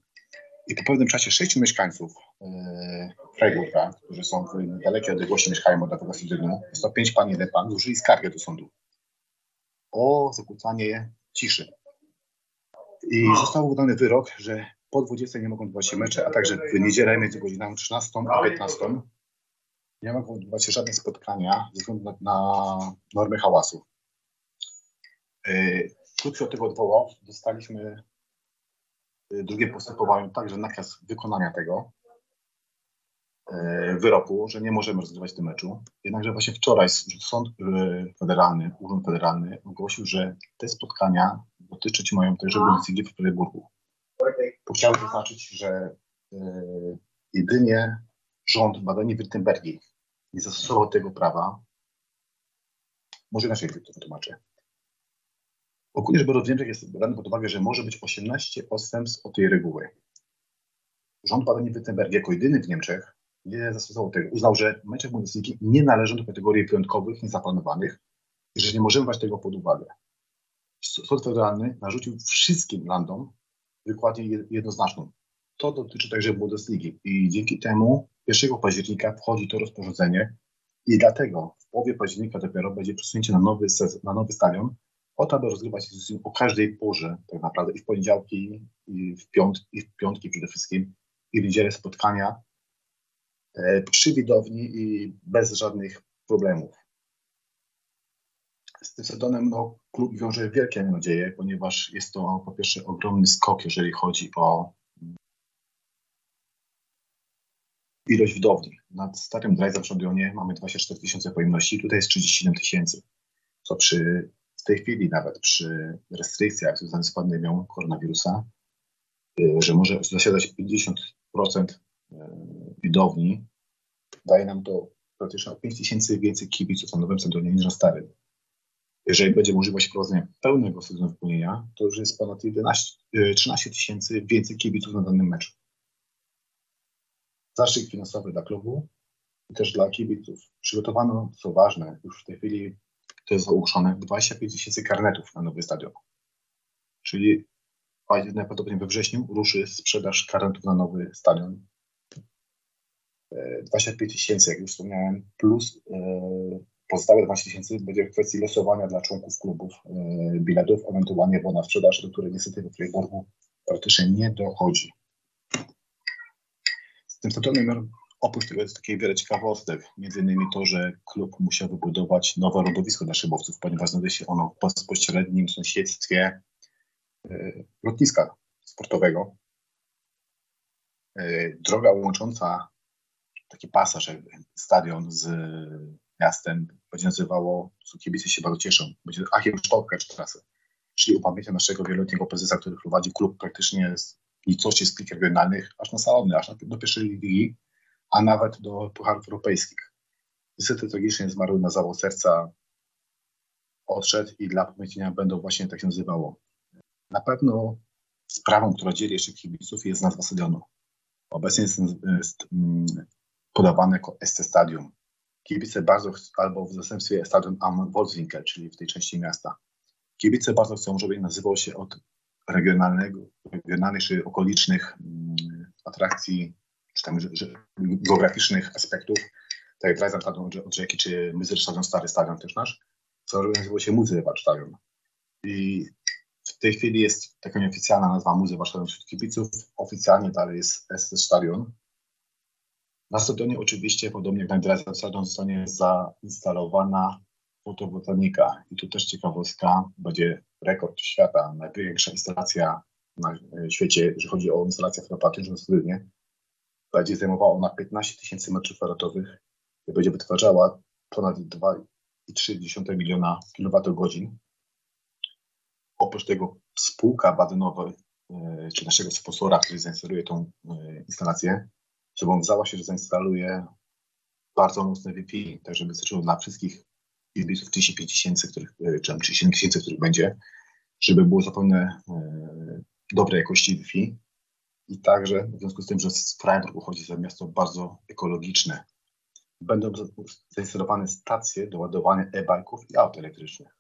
i po pewnym czasie 6 mieszkańców Freiburga, którzy są w dalekiej odległości, mieszkają od nowego stadionu, jest to 5 pani Lepan, złożyli skargę do sądu o zakłócanie ciszy. I został wydany wyrok, że po 20 nie mogą odbywać się mecze, a także w niedzielę między godzinami 13 a 15 nie mogą odbywać się żadne spotkania ze względu na normy hałasu. Klub się od tego odwołał, dostaliśmy drugie postępowanie, także nakaz wykonania tego wyroku, że nie możemy rozgrywać tego meczu. Jednakże właśnie wczoraj Urząd Federalny ogłosił, że te spotkania dotyczyć mają także Bundesligi w Freiburgu. Chciałbym zaznaczyć, że jedynie rząd Baden-Württembergi nie zastosował tego prawa. Może inaczej to wytłumaczę. Ogólnie rzecz biorąc, w Niemczech jest brane pod uwagę, że może być 18 odstępstw od tej reguły. Rząd Baden-Württembergi jako jedyny w Niemczech nie zastosował tego. Uznał, że mecze Bundesligi nie należą do kategorii wyjątkowych, niezaplanowanych i że nie możemy brać tego pod uwagę. Sąd federalny narzucił wszystkim landom wykładnię jednoznaczną. To dotyczy także Bundesligi i dzięki temu 1 października wchodzi to rozporządzenie i dlatego w połowie października dopiero będzie przesunięcie na nowy stadion. O tabel rozgrywa się o każdej porze tak naprawdę i w poniedziałki, i w piątki przede wszystkim, i w niedzielę spotkania przy widowni i bez żadnych problemów. Z tym sezonem klub wiąże wielkie nadzieje, ponieważ jest to po pierwsze ogromny skok, jeżeli chodzi o ilość wdownych. Na starym Drive za Przodonie mamy 24 000 pojemności, tutaj jest 37 000. Co przy w tej chwili nawet przy restrykcjach związanych z pandemią koronawirusa, że może zasiadać 50% widowni, daje nam to praktycznie o 5 000 więcej kibiców na nowym stadionie niż na starym. Jeżeli będzie możliwość prowadzenia pełnego sezonu wypełnienia, to już jest ponad 13 000 więcej kibiców na danym meczu. Zastrzyk finansowy dla klubu i też dla kibiców. Przygotowano, co ważne, już w tej chwili to jest ogłoszone, 25 000 karnetów na nowy stadion. Czyli najprawdopodobniej we wrześniu ruszy sprzedaż karnetów na nowy stadion. 25 000, jak już wspomniałem, plus pozostałe 12 000 będzie w kwestii losowania dla członków klubów biletów, ewentualnie bona sprzedaży, do której niestety do Freiburgu praktycznie nie dochodzi. Z tym stadionem oprócz tego jest takie wiele ciekawostek, między innymi to, że klub musiał wybudować nowe lodowisko dla szybowców, ponieważ znajduje się ono w bezpośrednim sąsiedztwie lotniska sportowego. Droga łącząca taki pasaż, stadion z miastem, będzie nazywało, co kibice się bardzo cieszą, będzie Achim Stocker Strasse, czyli upamiętnia naszego wieloletniego prezesa, który prowadzi klub praktycznie z nicości z klik regionalnych, aż na salony, aż do pierwszej ligi, a nawet do pucharów europejskich. Niestety tragicznie zmarł na zawał serca, odszedł i dla upamiętnienia będą właśnie tak się nazywało. Na pewno sprawą, która dzieli jeszcze kibiców, jest nazwa stadionu. Obecnie jest podawane jako SC Stadium. Kibice bardzo albo w zastępstwie Stadion Am Wolfswinkel, czyli w tej części miasta. Kibice bardzo chcą, żeby nazywało się od regionalnych czy okolicznych atrakcji, czy tam geograficznych aspektów, tak jak Dreizat Stadion od Rzeki, czy Myzyr Stadion, stary stadion też nasz, co nazywało się Muzeewacz Stadion. I w tej chwili jest taka nieoficjalna nazwa Muzeewacz Stadion wśród kibiców, oficjalnie dalej jest SC Stadion. Na stadionie oczywiście, podobnie jak na Dreizat Stadion, zostanie zainstalowana fotowoltaika. I tu też ciekawostka, będzie rekord świata, największa instalacja na świecie, jeżeli chodzi o instalację fotovoltaiczną na stadionie. Będzie zajmowała ona 15 000 m2 i będzie wytwarzała ponad 2,3 miliona kWh. Oprócz tego spółka badenowa, czy naszego sponsora, który zainstaluje tą instalację, zobowiązała się, że zainstaluje bardzo mocne Wi-Fi, tak żeby wystarczyło dla wszystkich kibiców 35 000, czy 37 000, których będzie, żeby było zapewne dobrej jakości Wi-Fi. I także w związku z tym, że Freiburg uchodzi za miasto bardzo ekologiczne, będą zainstalowane stacje do ładowania e-bajków i aut elektrycznych.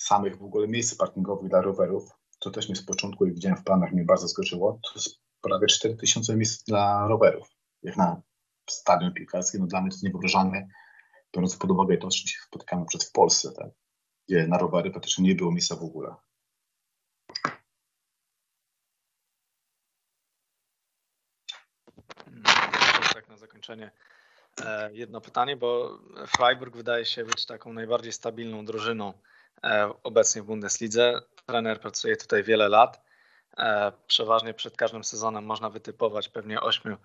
Samych w ogóle miejsc parkingowych dla rowerów, to też mnie z początku, jak widziałem w planach, mnie bardzo zaskoczyło, to jest prawie 4000 miejsc dla rowerów. Jak na stadion piłkarski, no dla mnie to jest niewyobrażalne, biorąc pod uwagę to, z czym się spotykamy przed w Polsce, tak? Gdzie na rowery praktycznie nie było miejsca w ogóle. Tak na zakończenie jedno pytanie, bo Freiburg wydaje się być taką najbardziej stabilną drużyną obecnie w Bundeslidze. Trener pracuje tutaj wiele lat. Przeważnie przed każdym sezonem można wytypować pewnie 8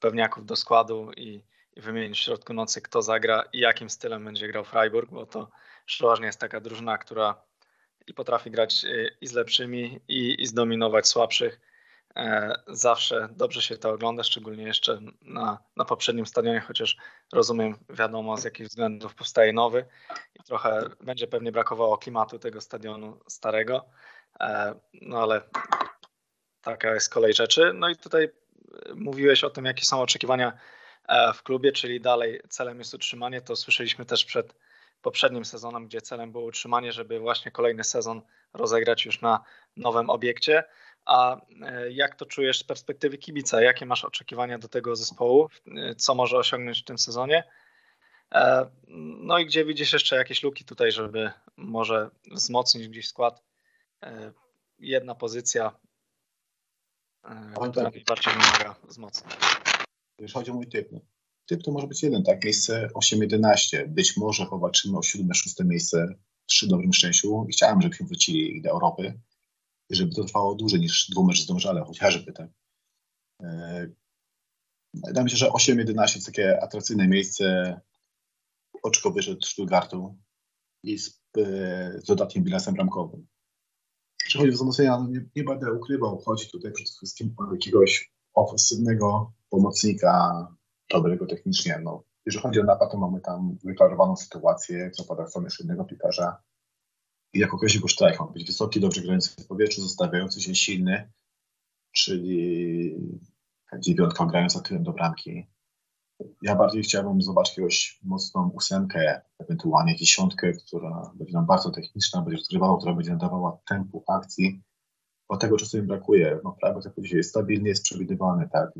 pewniaków do składu i wymienić w środku nocy, kto zagra i jakim stylem będzie grał Freiburg, bo to przeważnie jest taka drużyna, która i potrafi grać i z lepszymi, i zdominować słabszych. Zawsze dobrze się to ogląda, szczególnie jeszcze na poprzednim stadionie, chociaż rozumiem, wiadomo, z jakich względów powstaje nowy i trochę będzie pewnie brakowało klimatu tego stadionu starego, no ale taka jest kolej rzeczy. No i tutaj mówiłeś o tym, jakie są oczekiwania w klubie, czyli dalej celem jest utrzymanie. To słyszeliśmy też przed poprzednim sezonem, gdzie celem było utrzymanie, żeby właśnie kolejny sezon rozegrać już na nowym obiekcie. A jak to czujesz z perspektywy kibica? Jakie masz oczekiwania do tego zespołu? Co może osiągnąć w tym sezonie? No i gdzie widzisz jeszcze jakieś luki tutaj, żeby może wzmocnić gdzieś skład? Jedna pozycja, która najbardziej wymaga wzmocnienia. Jeżeli chodzi o mój typ, to może być jeden, tak? Miejsce 8-11. Być może zobaczymy o 7-6 miejsce przy dobrym szczęściu. I chciałem, żebyśmy wrócili do Europy. Żeby to trwało dłużej niż 2 mecze zdążale, chociażby tak. Wydaje mi się, że 8-11 takie atrakcyjne miejsce, oczko wyżej od Stuttgartu i z dodatnim bilansem bramkowym. Jeśli chodzi o wzmocnienia, no nie będę ukrywał, chodzi tutaj przede wszystkim o jakiegoś ofensywnego pomocnika, dobrego technicznie. No, jeżeli chodzi o napad, to mamy tam wyklarowaną sytuację, co pada w stronę średniego piłkarza i jak określił go Sztrajch, ma być wysoki, dobrze grający w powietrzu, zostawiający się silny, czyli dziewiątka grająca tyłem do bramki. Ja bardziej chciałbym zobaczyć jakąś mocną 8, ewentualnie 10, która będzie nam bardzo techniczna, będzie rozgrywała, która będzie nadawała tempu akcji, bo tego czasu im brakuje. No, prawie tak powiedzieć, jest stabilny, jest przewidywalny, tak?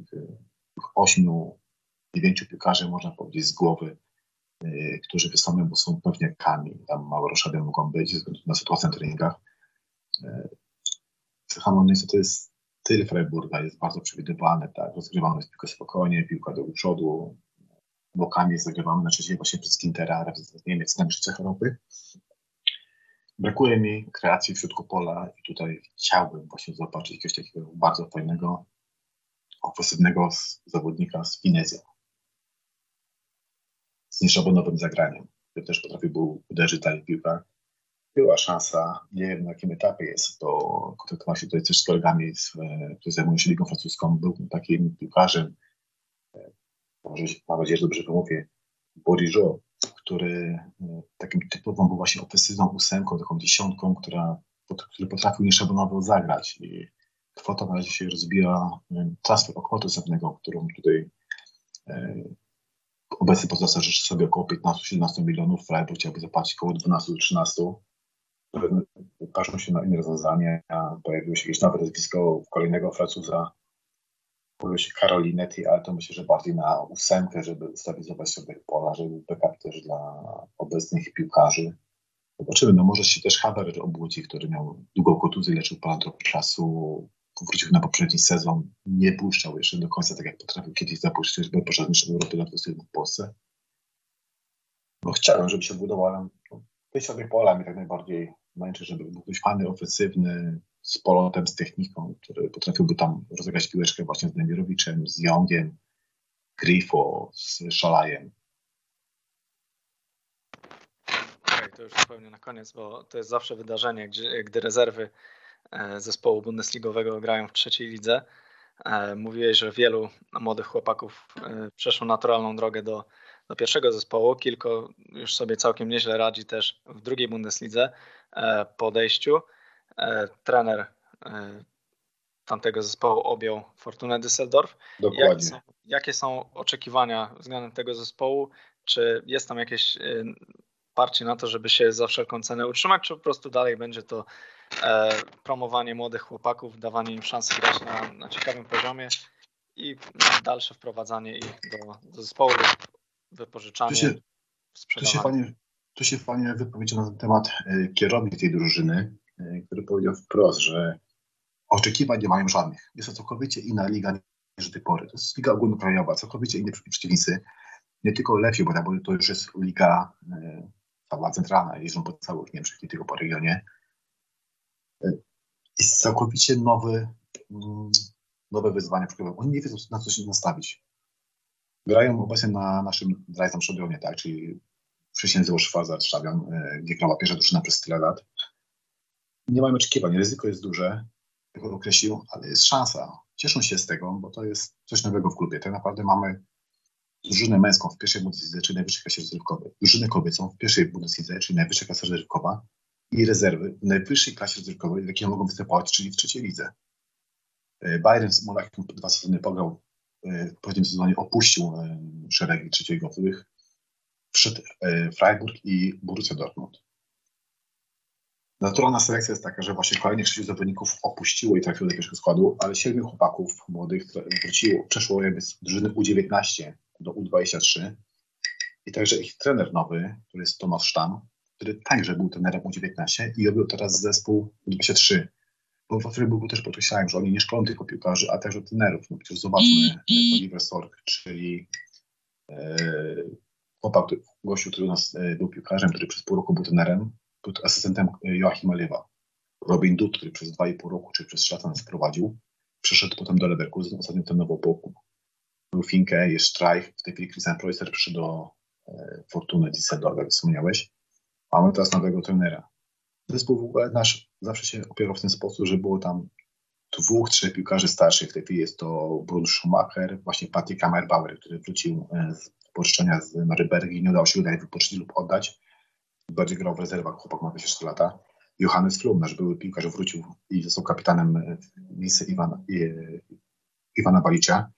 8-9 piłkarzy, można powiedzieć, z głowy, którzy wystąpią, bo są pewniakami. Tam małe roszady mogą być na sytuację na treningach. Hamonice to jest styl Freiburga, jest bardzo przewidywalny, tak? Rozgrywamy piłkę spokojnie, piłka do przodu, bokami zagrywamy na szczęście właśnie przez Gintera, reprezentacji Niemiec, na mistrzostwach Europy. Brakuje mi kreacji w środku pola i tutaj chciałbym właśnie zobaczyć jakiegoś takiego bardzo fajnego, ofensywnego zawodnika z Finezją. Z niszabonowym zagraniem, który też potrafi był uderzyć dalej piłkę. Była szansa, nie wiem na jakim etapie jest, bo kontaktowałem się tutaj też z kolegami, którzy zajmują się Ligą Francuską, był takim piłkarzem, mam nadzieję, że dobrze wymówię, Bourigeau, który takim typową był właśnie ofensywną 8, taką 10, który potrafił nieszablonowo zagrać i kwota na razie się rozbija, transfer o kwotę zewnętrzną, którą tutaj obecnie pozostał, że sobie około 15-17 milionów, Freiburg chciałby zapłacić około 12-13. Patrzą się na inne rozwiązania, pojawiło się jakieś nowe nazwisko kolejnego Francuza, pojawił się Carolinetti, ale to myślę, że bardziej na 8, żeby ustabilizować sobie pola, żeby był backup też dla obecnych piłkarzy. Zobaczymy, no może się też Havertz obłudzi, który miał długą kontuzję, leczył ponad rok czasu, wrócił na poprzedni sezon, nie puszczał jeszcze do końca, tak jak potrafił kiedyś zapuścić, bo poszedł do Europy na w Polsce. No chciałem, żeby się budował, wyjść sobie pola mi tak najbardziej męczy, żeby był ktoś fajny, ofensywny, z polotem, z techniką, który potrafiłby tam rozegrać piłeczkę właśnie z Demirowiczem, z Jongiem, Grifo, z Szalajem. Okej, to już zupełnie na koniec, bo to jest zawsze wydarzenie, gdy rezerwy zespołu bundesligowego grają w trzeciej lidze. Mówiłeś, że wielu młodych chłopaków przeszło naturalną drogę do pierwszego zespołu. Kilku już sobie całkiem nieźle radzi też w drugiej Bundeslidze po odejściu. Trener tamtego zespołu objął Fortunę Düsseldorf. Dokładnie. Jakie są oczekiwania względem tego zespołu? Czy jest tam jakieś parcie na to, żeby się za wszelką cenę utrzymać, czy po prostu dalej będzie to promowanie młodych chłopaków, dawanie im szansy grać na ciekawym poziomie i dalsze wprowadzanie ich do zespołu, wypożyczanie, sprzedawanie. Tu się fajnie wypowiedział na ten temat kierownik tej drużyny, który powiedział wprost, że oczekiwań nie mają żadnych. Jest to całkowicie inna liga niż do tej pory. To jest liga ogólnokrajowa, całkowicie inni przeciwnicy. Nie tylko Lefiu, bo to już jest liga cała centralna, jeżdżą po całych Niemczech, nie tylko po regionie. Jest całkowicie nowe wyzwania. Oni nie wiedzą, na co się nastawić. Grają obecnie na naszym Dreizam Stadionie, tak? Czyli przysiędzyło Schwarzstadion, gdzie grała pierwsza drużyna przez tyle lat. Nie mamy oczekiwań, ryzyko jest duże, jak określił, ale jest szansa. Cieszą się z tego, bo to jest coś nowego w klubie. Tak naprawdę mamy drużynę męską w pierwszej Bundeslidze, czyli najwyższej klasie rozrywkowej, drużynę kobiecą w pierwszej Bundeslidze, czyli najwyższa klasa rozrywkowa i rezerwy w najwyższej klasie rozrywkowej, jakie mogą występować, czyli w trzeciej lidze. Bayern z Monachium 2 sezony pograł, w poprzednim sezonie opuścił szeregi trzeciej ligowych, przed Freiburg i Borussia Dortmund. Naturalna selekcja jest taka, że właśnie kolejnych 6 zawodników opuściło i trafiło do pierwszego składu, ale 7 chłopaków młodych wróciło, przeszło jakby z drużyny U19 do U23 i także ich trener nowy, który jest Tomasz Sztam, który także był trenerem U19 i objął teraz zespół U23. Bo w Freiburgu też podkreślałem, że oni nie szkolą tylko piłkarzy, a także trenerów. No przecież zobaczmy Oliver Sorg, czyli chłopak, gościu, który u nas był piłkarzem, który przez pół roku był trenerem, był asystentem Joachima Lewa. Robin Dutt, który przez 2,5 roku, czyli przez 3 lata nas prowadził, przeszedł potem do Leverkusen, ostatnio trenował po Rufinkę, jest Streich, w tej chwili Christian Preußer przyszedł do Fortuny Düsseldorf, jak wspomniałeś. Mamy teraz nowego trenera. Zespół w ogóle nasz zawsze się opierał w ten sposób, że było tam 2-3 piłkarzy starszych. W tej chwili jest to Brun Schumacher, właśnie Patrick Hammerbauer, który wrócił z wypożyczenia z Norymbergi, nie udało się go wypożyczyć lub oddać. Bardziej grał w rezerwach, chłopak ma 24 lata. Johannes Flum, nasz były piłkarz, wrócił i został kapitanem miejsca Iwana Balicia.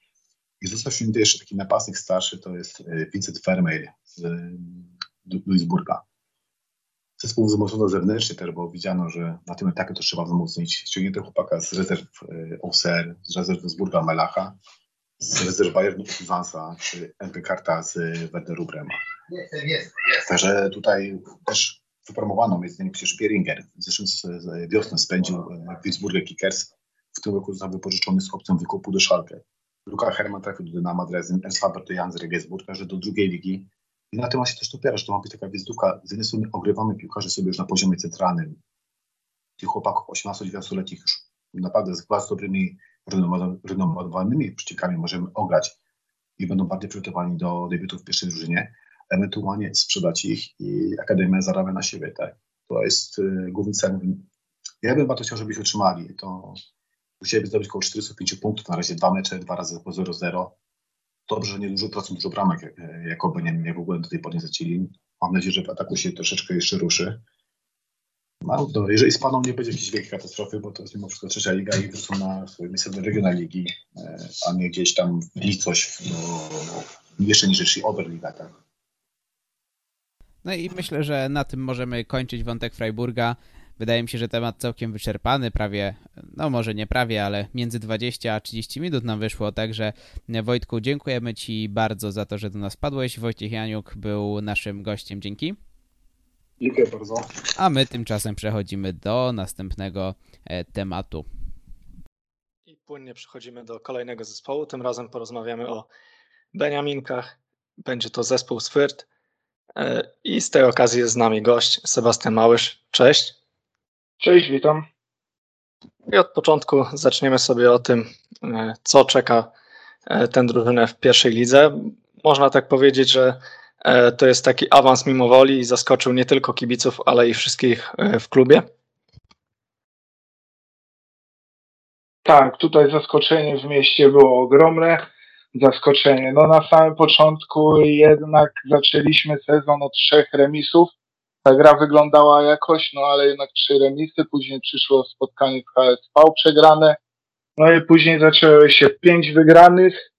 I został wśród jeszcze taki napastnik starszy, to jest Vincent Vermeil z Duisburga. Zespół wzmocniono zewnętrznie też, bo widziano, że na tym etapie to trzeba wzmocnić. Ściągnięto chłopaka z rezerw OCR, z rezerw Duisburga Melacha, z rezerw Bayernu Vansa, czy NP Karta z Werderu Brema. Jest. Także tutaj też wypromowano między innymi przecież Bieringer. Zresztą wiosnę spędził w Duisburgę Kickers. W tym roku został wypożyczony z opcją wykupu do Schalke. Luka Hermann trafił do Dynama Drezden, Ernst Haber do Jan z Regensburg, także do drugiej ligi. I na tym właśnie też to opiera, że to ma być taka wizytówka. Z jednej strony ogrywamy piłkarzy sobie już na poziomie centralnym. Tych chłopaków 18-19-letnich już naprawdę z bardzo dobrymi, renomowanymi przeciwkami możemy ograć i będą bardziej przygotowani do debiutów w pierwszej drużynie. Ewentualnie sprzedać ich i akademia zarabia na siebie. Tak? To jest główny cel. Ja bym bardzo chciał, żebyśmy utrzymali. To musieliby zdobyć około 45 punktów. Na razie 2 mecze, 2 razy po 0-0. Dobrze, że nie dużo procent, dużo bramek, jakoby nie w ogóle do tej pory nie zacięli. Mam nadzieję, że w ataku się troszeczkę jeszcze ruszy. No, jeżeli spadną, nie będzie jakiejś wielkiej katastrofy, bo to jest mimo wszystko trzecia liga i wrócą na swoje miejsce do Regionaligi, a nie gdzieś tam w licość, jeszcze niż Oberliga. Tak? No i myślę, że na tym możemy kończyć wątek Freiburga. Wydaje mi się, że temat całkiem wyczerpany, prawie, no może nie prawie, ale między 20 a 30 minut nam wyszło, także Wojtku, dziękujemy Ci bardzo za to, że do nas padłeś. Wojciech Janiuk był naszym gościem, dzięki. Dziękuję bardzo. A my tymczasem przechodzimy do następnego tematu. I płynnie przechodzimy do kolejnego zespołu, tym razem porozmawiamy o Beniaminkach, będzie to zespół z Fürth. I z tej okazji jest z nami gość Sebastian Małysz. Cześć. Cześć, witam. I od początku zaczniemy sobie o tym, co czeka tę drużynę w pierwszej lidze. Można tak powiedzieć, że to jest taki awans mimo woli i zaskoczył nie tylko kibiców, ale i wszystkich w klubie. Tak, tutaj zaskoczenie w mieście było ogromne. Zaskoczenie. No na samym początku jednak zaczęliśmy sezon od 3 remisów. Ta gra wyglądała jakoś, no ale jednak 3 remisy, później przyszło spotkanie z HSV przegrane, no i później zaczęły się 5 wygranych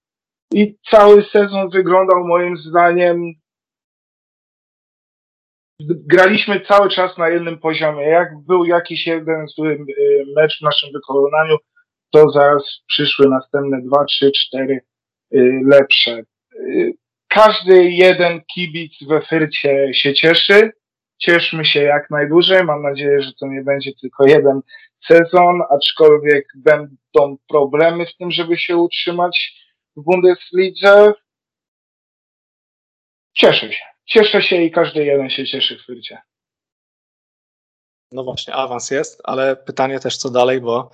i cały sezon wyglądał moim zdaniem, graliśmy cały czas na jednym poziomie. Jak był jakiś jeden zły mecz w naszym wykonaniu, to zaraz przyszły następne 2, 3, 4 lepsze. Każdy jeden kibic we Fürcie się cieszy. Cieszmy się jak najdłużej. Mam nadzieję, że to nie będzie tylko jeden sezon, aczkolwiek będą problemy z tym, żeby się utrzymać w Bundeslidze. Cieszę się. Cieszę się i każdy jeden się cieszy w Fürcie. No właśnie, awans jest, ale pytanie też co dalej, bo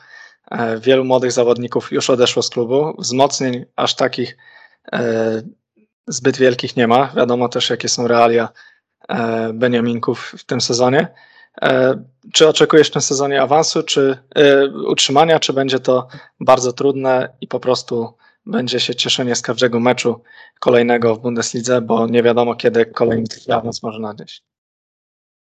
wielu młodych zawodników już odeszło z klubu. Wzmocnień aż takich zbyt wielkich nie ma. Wiadomo też, jakie są realia Beniaminków w tym sezonie. Czy oczekujesz w tym sezonie awansu, czy utrzymania, czy będzie to bardzo trudne i po prostu będzie się cieszenie z każdego meczu kolejnego w Bundeslidze, bo nie wiadomo, kiedy kolejny taki awans może nadejść?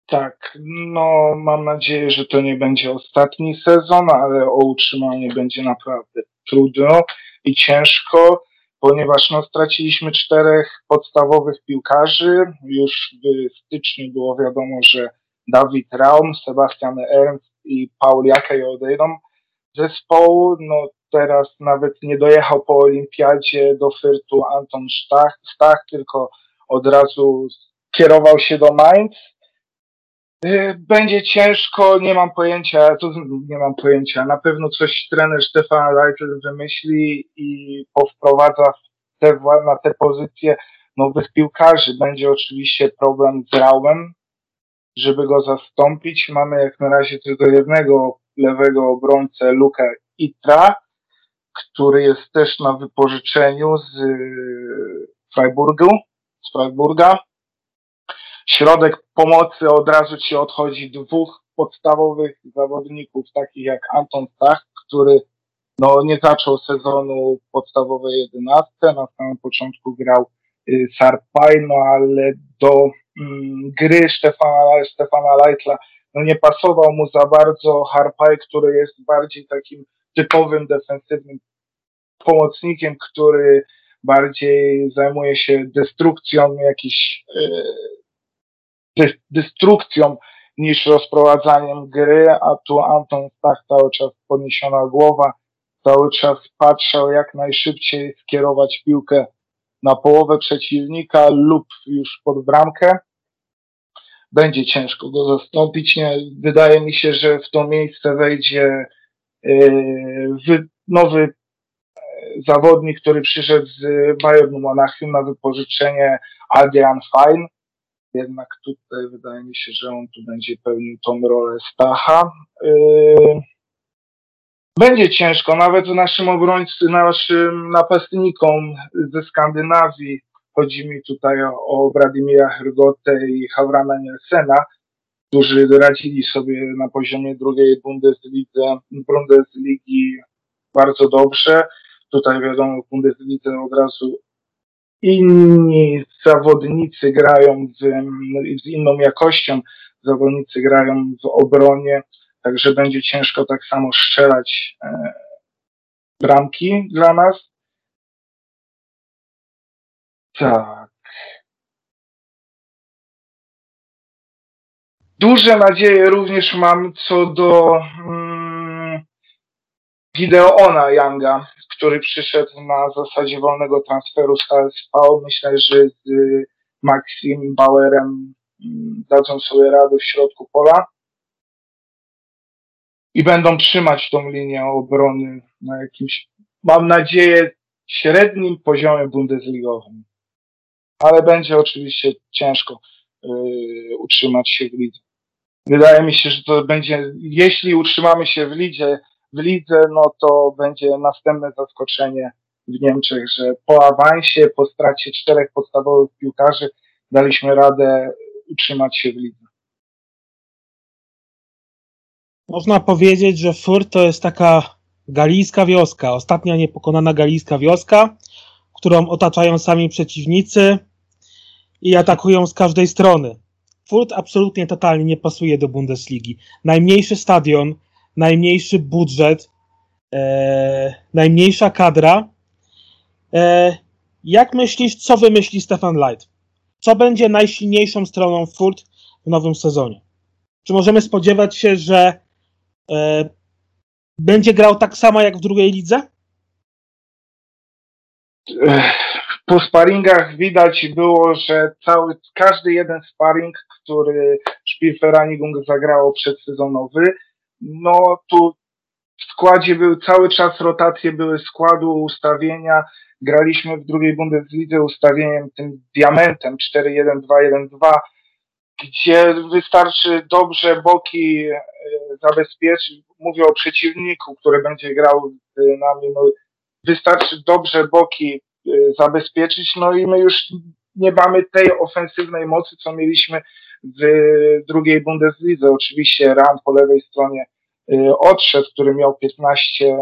Tak, no mam nadzieję, że to nie będzie ostatni sezon, ale o utrzymanie będzie naprawdę trudno i ciężko, ponieważ no straciliśmy 4 podstawowych piłkarzy. Już w styczniu było wiadomo, że David Raum, Sebastian Ernst i Paul Jakaj odejdą z zespołu. No teraz nawet nie dojechał po olimpiadzie do Fürtu Anton Stach, tylko od razu kierował się do Mainz. Będzie ciężko, nie mam pojęcia. Na pewno coś trener Stefan Reichel wymyśli i powprowadza na te pozycje nowych piłkarzy. Będzie oczywiście problem z Raumem, żeby go zastąpić. Mamy jak na razie tylko jednego lewego obrońcę, Lukę Itra, który jest też na wypożyczeniu z Freiburga. Środek pomocy od razu ci odchodzi dwóch podstawowych zawodników, takich jak Anton Stach, który nie zaczął sezonu podstawowej 11, na samym początku grał Sarpay, ale do gry Stefana Leitla nie pasował mu za bardzo Sarpay, który jest bardziej takim typowym defensywnym pomocnikiem, który bardziej zajmuje się destrukcją niż rozprowadzaniem gry, a tu Anton Stach cały czas podniesiona głowa, cały czas patrzał jak najszybciej skierować piłkę na połowę przeciwnika lub już pod bramkę. Będzie ciężko go zastąpić. Wydaje mi się, że w to miejsce wejdzie nowy zawodnik, który przyszedł z Bayernu Monachium na wypożyczenie, Adrian Fein. Jednak tutaj wydaje mi się, że on tu będzie pełnił tą rolę Stacha. Będzie ciężko, nawet naszym napastnikom ze Skandynawii, chodzi mi tutaj o Bradimira Hrgotę i Havrana Nielsena, którzy doradzili sobie na poziomie drugiej Bundesligi bardzo dobrze. Tutaj wiadomo, w Bundeslidze od razu inni zawodnicy grają z inną jakością, zawodnicy grają w obronie, także będzie ciężko tak samo strzelać bramki dla nas. Tak. Duże nadzieje również mam co do Gideona Younga, który przyszedł na zasadzie wolnego transferu z KSV. Myślę, że z Maxim Bauerem dadzą sobie radę w środku pola i będą trzymać tą linię obrony na jakimś, mam nadzieję, średnim poziomie bundesligowym. Ale będzie oczywiście ciężko utrzymać się w lidze. Wydaje mi się, że to będzie, jeśli utrzymamy się w lidze, to będzie następne zaskoczenie w Niemczech, że po awansie, po stracie 4 podstawowych piłkarzy daliśmy radę utrzymać się w lidze. Można powiedzieć, że Fürth to jest taka galijska wioska, ostatnia niepokonana galijska wioska, którą otaczają sami przeciwnicy i atakują z każdej strony. Fürth absolutnie, totalnie nie pasuje do Bundesligi. Najmniejszy stadion, najmniejszy budżet, najmniejsza kadra. Jak myślisz, co wymyśli Stefan Leitl? Co będzie najsilniejszą stroną Fürth w nowym sezonie? Czy możemy spodziewać się, że będzie grał tak samo jak w drugiej lidze? Po sparingach widać było, że każdy jeden sparing, który Spielvereinigung zagrało przedsezonowy, tu w składzie były cały czas rotacje, były składu, ustawienia. Graliśmy w drugiej Bundeslidze ustawieniem tym diamentem 4-1-2-1-2, gdzie wystarczy dobrze boki zabezpieczyć. Mówię o przeciwniku, który będzie grał z nami. Wystarczy dobrze boki zabezpieczyć, i my już nie mamy tej ofensywnej mocy, co mieliśmy w drugiej Bundeslidze. Oczywiście Rahn po lewej stronie odszedł, który miał 15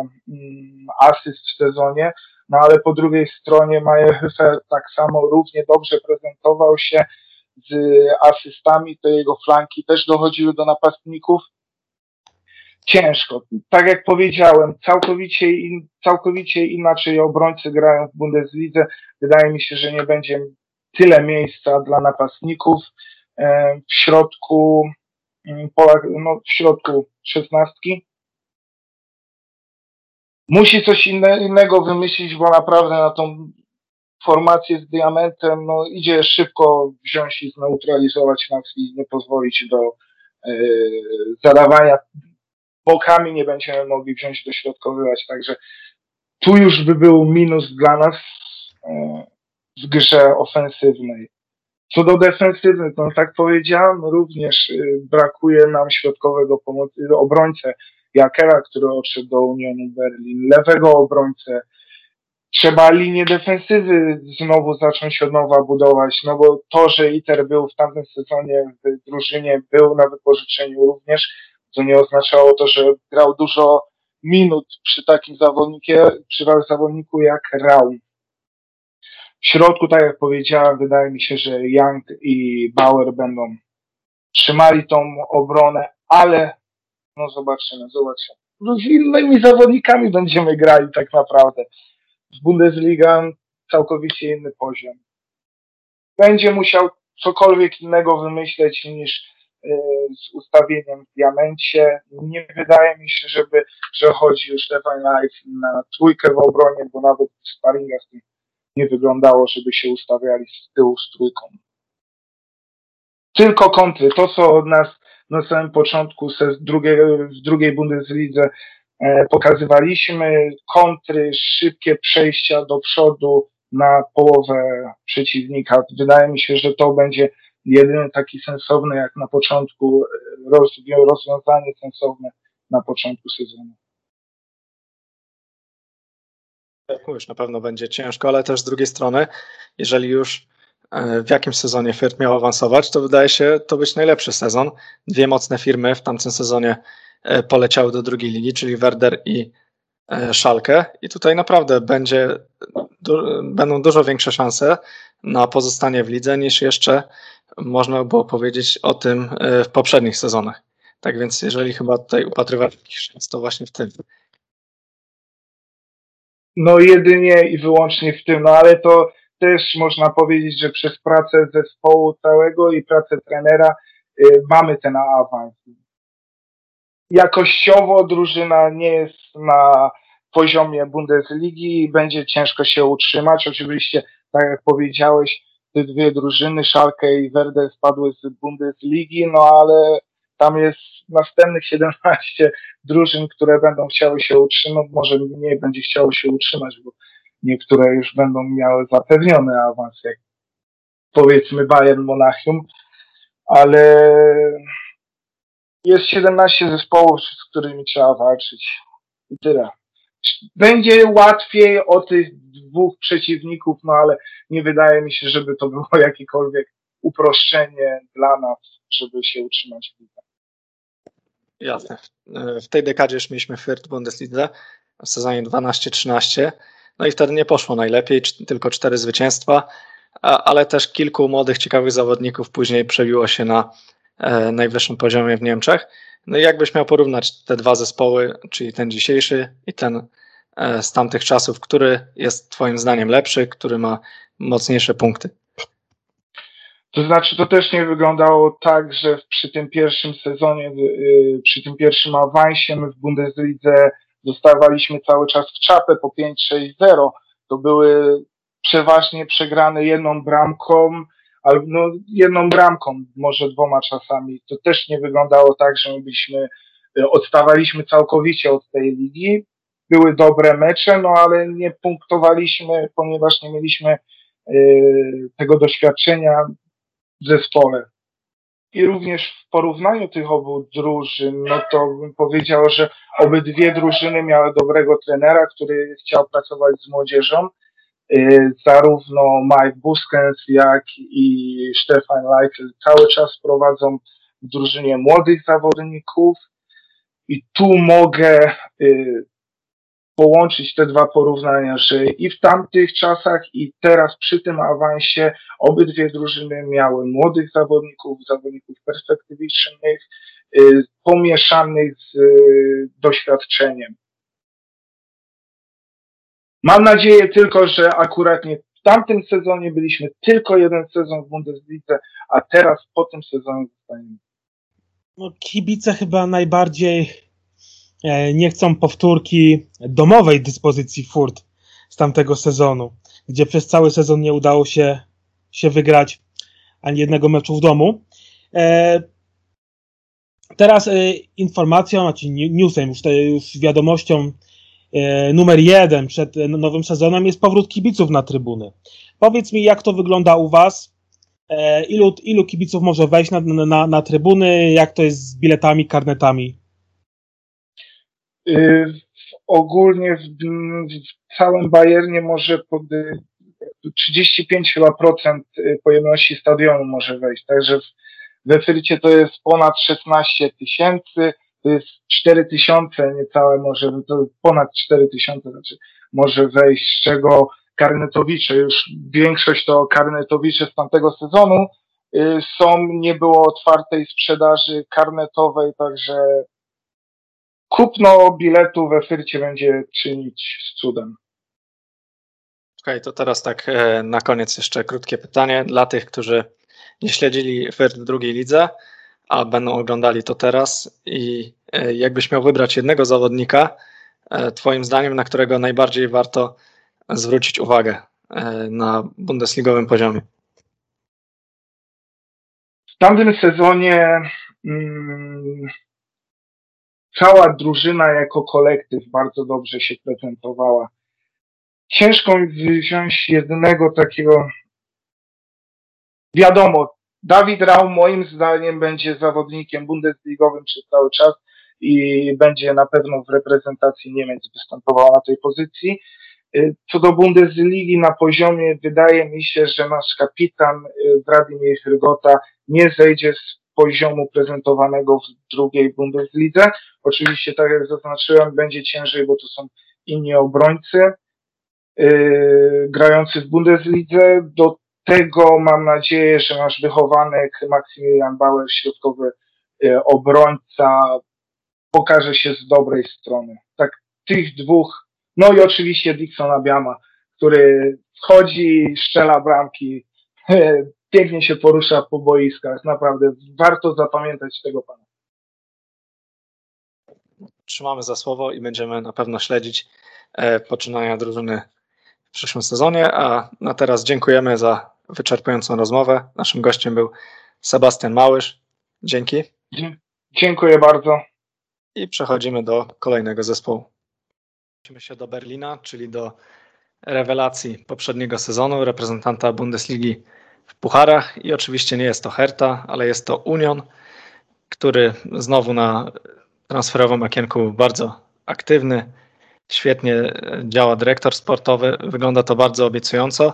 asyst w sezonie, ale po drugiej stronie Mayerhöfer tak samo równie dobrze prezentował się z asystami, te jego flanki też dochodziły do napastników. Ciężko. Tak jak powiedziałem, całkowicie inaczej obrońcy grają w Bundeslidze. Wydaje mi się, że nie będzie tyle miejsca dla napastników. W środku Polak, w środku szesnastki. Musi coś innego wymyślić, bo naprawdę na tą formację z diamentem idzie szybko wziąć i zneutralizować nas i nie pozwolić do zadawania. Bokami nie będziemy mogli wziąć, dośrodkowywać, także tu już by był minus dla nas w grze ofensywnej. Co do defensywnych, tak powiedziałem, również brakuje nam środkowego obrońcy Jakera, który odszedł do Unionu Berlin, lewego obrońcę. Trzeba linię defensywy znowu zacząć od nowa budować, no bo to, że Iter był w tamtym sezonie w drużynie, był na wypożyczeniu również, to nie oznaczało to, że grał dużo minut przy takim zawodniku jak Raum. W środku, tak jak powiedziałem, wydaje mi się, że Young i Bauer będą trzymali tą obronę, ale no zobaczymy. Z innymi zawodnikami będziemy grali tak naprawdę. Z Bundesliga całkowicie inny poziom. Będzie musiał cokolwiek innego wymyśleć niż z ustawieniem w diamencie. Nie wydaje mi się, żeby przechodził Stefan Leif na trójkę w obronie, bo nawet w sparingach nie wyglądało, żeby się ustawiali z tyłu z trójką. Tylko kontry. To, co od nas na samym początku w drugiej Bundeslidze pokazywaliśmy, kontry, szybkie przejścia do przodu na połowę przeciwnika. Wydaje mi się, że to będzie jedyny taki sensowny, jak na początku, rozwiązanie sensowne na początku sezonu. Jak mówisz, na pewno będzie ciężko, ale też z drugiej strony, jeżeli już w jakim sezonie Fürth miał awansować, to wydaje się to być najlepszy sezon. Dwie mocne firmy w tamtym sezonie poleciały do drugiej ligi, czyli Werder i Schalke. I tutaj naprawdę będą dużo większe szanse na pozostanie w lidze niż jeszcze można było powiedzieć o tym w poprzednich sezonach. Tak więc jeżeli chyba tutaj upatrywać jakichś szans, to właśnie w tym. No jedynie i wyłącznie w tym, no ale to też można powiedzieć, że przez pracę zespołu całego i pracę trenera mamy ten awans. Jakościowo drużyna nie jest na poziomie Bundesligi i będzie ciężko się utrzymać. Oczywiście, tak jak powiedziałeś, te dwie drużyny, Schalke i Werder, spadły z Bundesligi, no ale tam jest następnych 17 drużyn, które będą chciały się utrzymać. Może mniej będzie chciało się utrzymać, bo niektóre już będą miały zapewniony awans, jak powiedzmy Bayern Monachium, ale jest 17 zespołów, z którymi trzeba walczyć. I tyle. Będzie łatwiej o tych dwóch przeciwników, no ale nie wydaje mi się, żeby to było jakiekolwiek uproszczenie dla nas, żeby się utrzymać w lidze. Jasne. W tej dekadzie już mieliśmy Fürth Bundeslidze w sezonie 12-13. No i wtedy nie poszło najlepiej, tylko 4 zwycięstwa, ale też kilku młodych, ciekawych zawodników później przebiło się na najwyższym poziomie w Niemczech. No i jakbyś miał porównać te dwa zespoły, czyli ten dzisiejszy i ten z tamtych czasów, który jest twoim zdaniem lepszy, który ma mocniejsze punkty? To znaczy, to też nie wyglądało tak, że przy tym pierwszym sezonie, przy tym pierwszym awansie my w Bundeslidze dostawaliśmy cały czas w czapę po 5-6-0. To były przeważnie przegrane jedną bramką, może dwoma czasami. To też nie wyglądało tak, że myśmy odstawaliśmy całkowicie od tej ligi. Były dobre mecze, no ale nie punktowaliśmy, ponieważ nie mieliśmy tego doświadczenia w zespole. I również w porównaniu tych obu drużyn, no to bym powiedział, że obydwie drużyny miały dobrego trenera, który chciał pracować z młodzieżą. Zarówno Mike Buskens, jak i Stefan Leitl cały czas prowadzą w drużynie młodych zawodników i tu mogę połączyć te dwa porównania, że i w tamtych czasach i teraz przy tym awansie obydwie drużyny miały młodych zawodników perspektywicznych, pomieszanych z doświadczeniem. Mam nadzieję tylko, że akurat nie w tamtym sezonie byliśmy tylko jeden sezon w Bundeslidze, a teraz po tym sezonie zostaniemy. No, kibice chyba najbardziej nie chcą powtórki domowej dyspozycji Fürth z tamtego sezonu, gdzie przez cały sezon nie udało się wygrać ani jednego meczu w domu. Teraz informacją, znaczy newsem, już wiadomością numer 1 przed nowym sezonem jest powrót kibiców na trybuny. Powiedz mi, jak to wygląda u was? Ilu kibiców może wejść na trybuny? Jak to jest z biletami, karnetami? Ogólnie w całym Bayernie może pod 35 chyba procent pojemności stadionu może wejść, także we Fürcie to jest ponad 16 000, to jest 4 000 niecałe może, to ponad 4 000 znaczy może wejść, z czego karnetowicze, już większość to karnetowicze z tamtego sezonu są, nie było otwartej sprzedaży karnetowej, także kupno biletu we Fürcie będzie czynić z cudem. Okej, to teraz tak na koniec jeszcze krótkie pytanie dla tych, którzy nie śledzili Fürth w drugiej lidze, a będą oglądali to teraz, i jakbyś miał wybrać jednego zawodnika, twoim zdaniem, na którego najbardziej warto zwrócić uwagę na bundesligowym poziomie? W tamtym sezonie cała drużyna jako kolektyw bardzo dobrze się prezentowała. Ciężko wziąć jednego takiego. Wiadomo, David Raum moim zdaniem będzie zawodnikiem bundesligowym przez cały czas i będzie na pewno w reprezentacji Niemiec występował na tej pozycji. Co do Bundesligi na poziomie, wydaje mi się, że nasz kapitan Władimir Hrygota nie zejdzie z poziomu prezentowanego w drugiej Bundeslidze. Oczywiście, tak jak zaznaczyłem, będzie ciężej, bo to są inni obrońcy grający w Bundeslidze. Do tego mam nadzieję, że nasz wychowanek Maksymilian Bauer, środkowy obrońca, pokaże się z dobrej strony. Tak, tych dwóch, no i oczywiście Dixon Abiama, który wchodzi, strzela bramki, pięknie się porusza po boiskach. Naprawdę warto zapamiętać tego pana. Trzymamy za słowo i będziemy na pewno śledzić poczynania drużyny w przyszłym sezonie, a na teraz dziękujemy za wyczerpującą rozmowę. Naszym gościem był Sebastian Małysz. Dzięki. Dziękuję bardzo. I przechodzimy do kolejnego zespołu. Przenosimy się do Berlina, czyli do rewelacji poprzedniego sezonu, reprezentanta Bundesligi w pucharach, i oczywiście nie jest to Hertha, ale jest to Union, który znowu na transferowym okienku bardzo aktywny, świetnie działa dyrektor sportowy, wygląda to bardzo obiecująco,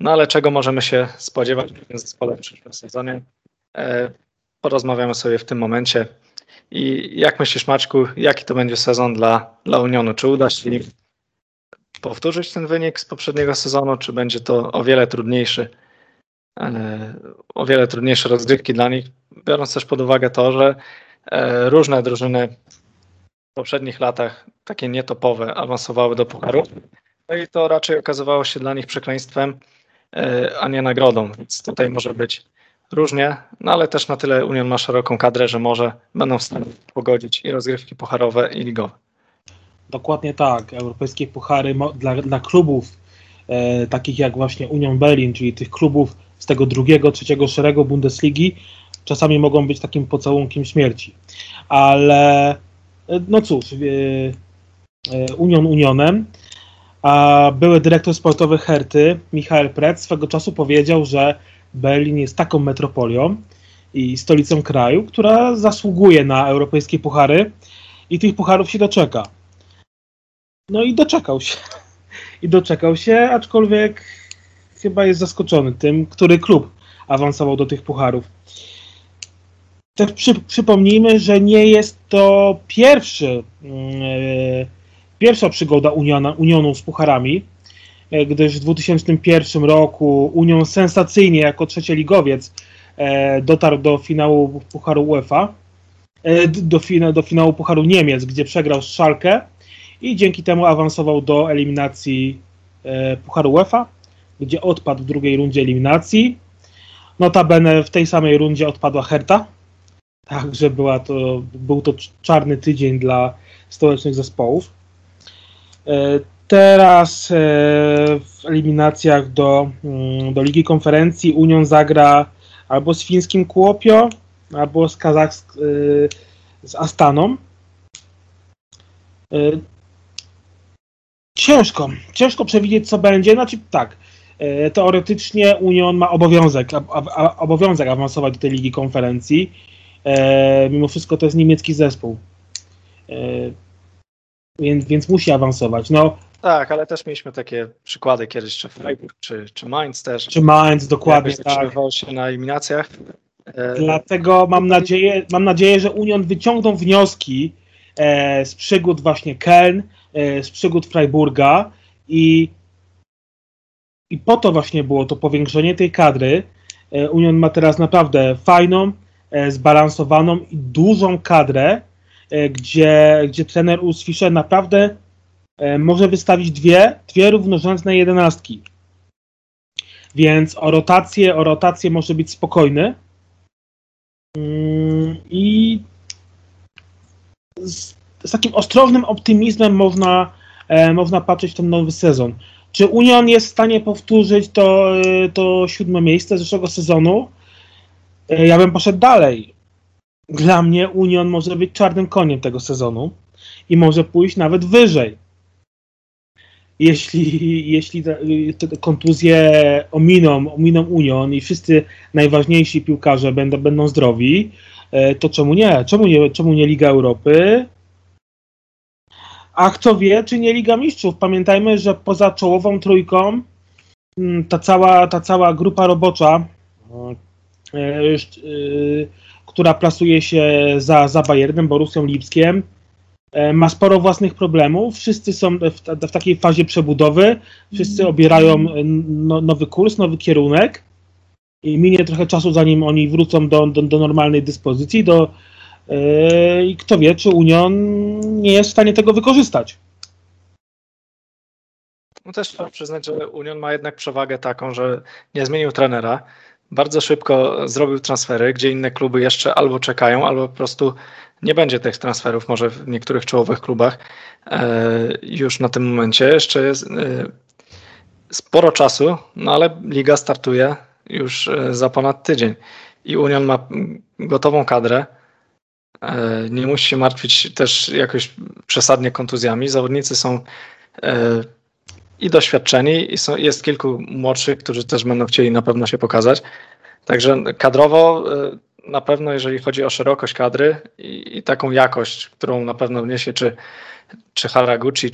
no ale czego możemy się spodziewać w tym zespole w przyszłym sezonie? Porozmawiamy sobie w tym momencie. I jak myślisz, Maćku, jaki to będzie sezon dla Unionu? Czy uda się powtórzyć ten wynik z poprzedniego sezonu, czy będzie to o wiele trudniejsze rozgrywki dla nich, biorąc też pod uwagę to, że różne drużyny w poprzednich latach, takie nietopowe, awansowały do pucharu, no i to raczej okazywało się dla nich przekleństwem, a nie nagrodą, więc tutaj może być różnie, no ale też na tyle Union ma szeroką kadrę, że może będą w stanie pogodzić i rozgrywki pucharowe, i ligowe. Dokładnie tak, europejskie puchary dla klubów takich jak właśnie Union Berlin, czyli tych klubów z tego drugiego, trzeciego szeregu Bundesligi, czasami mogą być takim pocałunkiem śmierci. Ale no cóż, Union Unionem, a były dyrektor sportowy Herty, Michael Pretz, swego czasu powiedział, że Berlin jest taką metropolią i stolicą kraju, która zasługuje na europejskie puchary i tych pucharów się doczeka. No i doczekał się. Aczkolwiek chyba jest zaskoczony tym, który klub awansował do tych pucharów. Też przypomnijmy, że nie jest to pierwsza przygoda Unionu z pucharami, gdyż w 2001 roku Union sensacyjnie jako trzecioligowiec dotarł do finału Pucharu UEFA, do finału Pucharu Niemiec, gdzie przegrał z Schalke i dzięki temu awansował do eliminacji Pucharu UEFA, gdzie odpadł w drugiej rundzie eliminacji. Notabene w tej samej rundzie odpadła Hertha, także był to czarny tydzień dla stołecznych zespołów. Teraz w eliminacjach do Ligi Konferencji Union zagra albo z fińskim Kuopio, albo z Astaną. Ciężko przewidzieć, co będzie. Znaczy tak, teoretycznie Union ma obowiązek awansować do tej Ligi Konferencji. Mimo wszystko to jest niemiecki zespół. Więc musi awansować. No, tak, ale też mieliśmy takie przykłady kiedyś, czy Freiburg, czy Mainz też. Czy Mainz, dokładnie tak. Przerywał się na eliminacjach. Dlatego mam nadzieję, że Union wyciągną wnioski z przygód właśnie Köln, z przygód Freiburga i po to właśnie było to powiększenie tej kadry. Union ma teraz naprawdę fajną, zbalansowaną i dużą kadrę, gdzie trener Urs Fischer naprawdę może wystawić dwie równorzędne jedenastki. Więc o rotację może być spokojny. I z takim ostrożnym optymizmem można patrzeć ten nowy sezon. Czy Union jest w stanie powtórzyć to 7. miejsce z zeszłego sezonu? Ja bym poszedł dalej. Dla mnie Union może być czarnym koniem tego sezonu i może pójść nawet wyżej. Jeśli te kontuzje ominą Union i wszyscy najważniejsi piłkarze będą zdrowi, to czemu nie? Czemu nie Liga Europy? A kto wie, czy nie Liga Mistrzów? Pamiętajmy, że poza czołową trójką ta cała grupa robocza, która plasuje się za Bayernem, Borussią Lipskiem, ma sporo własnych problemów. Wszyscy są w takiej fazie przebudowy. Wszyscy obierają nowy kurs, nowy kierunek i minie trochę czasu, zanim oni wrócą do normalnej dyspozycji. I kto wie, czy Union nie jest w stanie tego wykorzystać. No też trzeba przyznać, że Union ma jednak przewagę taką, że nie zmienił trenera. Bardzo szybko zrobił transfery, gdzie inne kluby jeszcze albo czekają, albo po prostu nie będzie tych transferów, może w niektórych czołowych klubach już na tym momencie. Jeszcze jest sporo czasu, no ale liga startuje już za ponad tydzień i Union ma gotową kadrę. Nie musi się martwić też jakoś przesadnie kontuzjami. Zawodnicy są i doświadczeni, jest kilku młodszych, którzy też będą chcieli na pewno się pokazać. Także kadrowo na pewno, jeżeli chodzi o szerokość kadry i taką jakość, którą na pewno wniesie czy Haraguchi,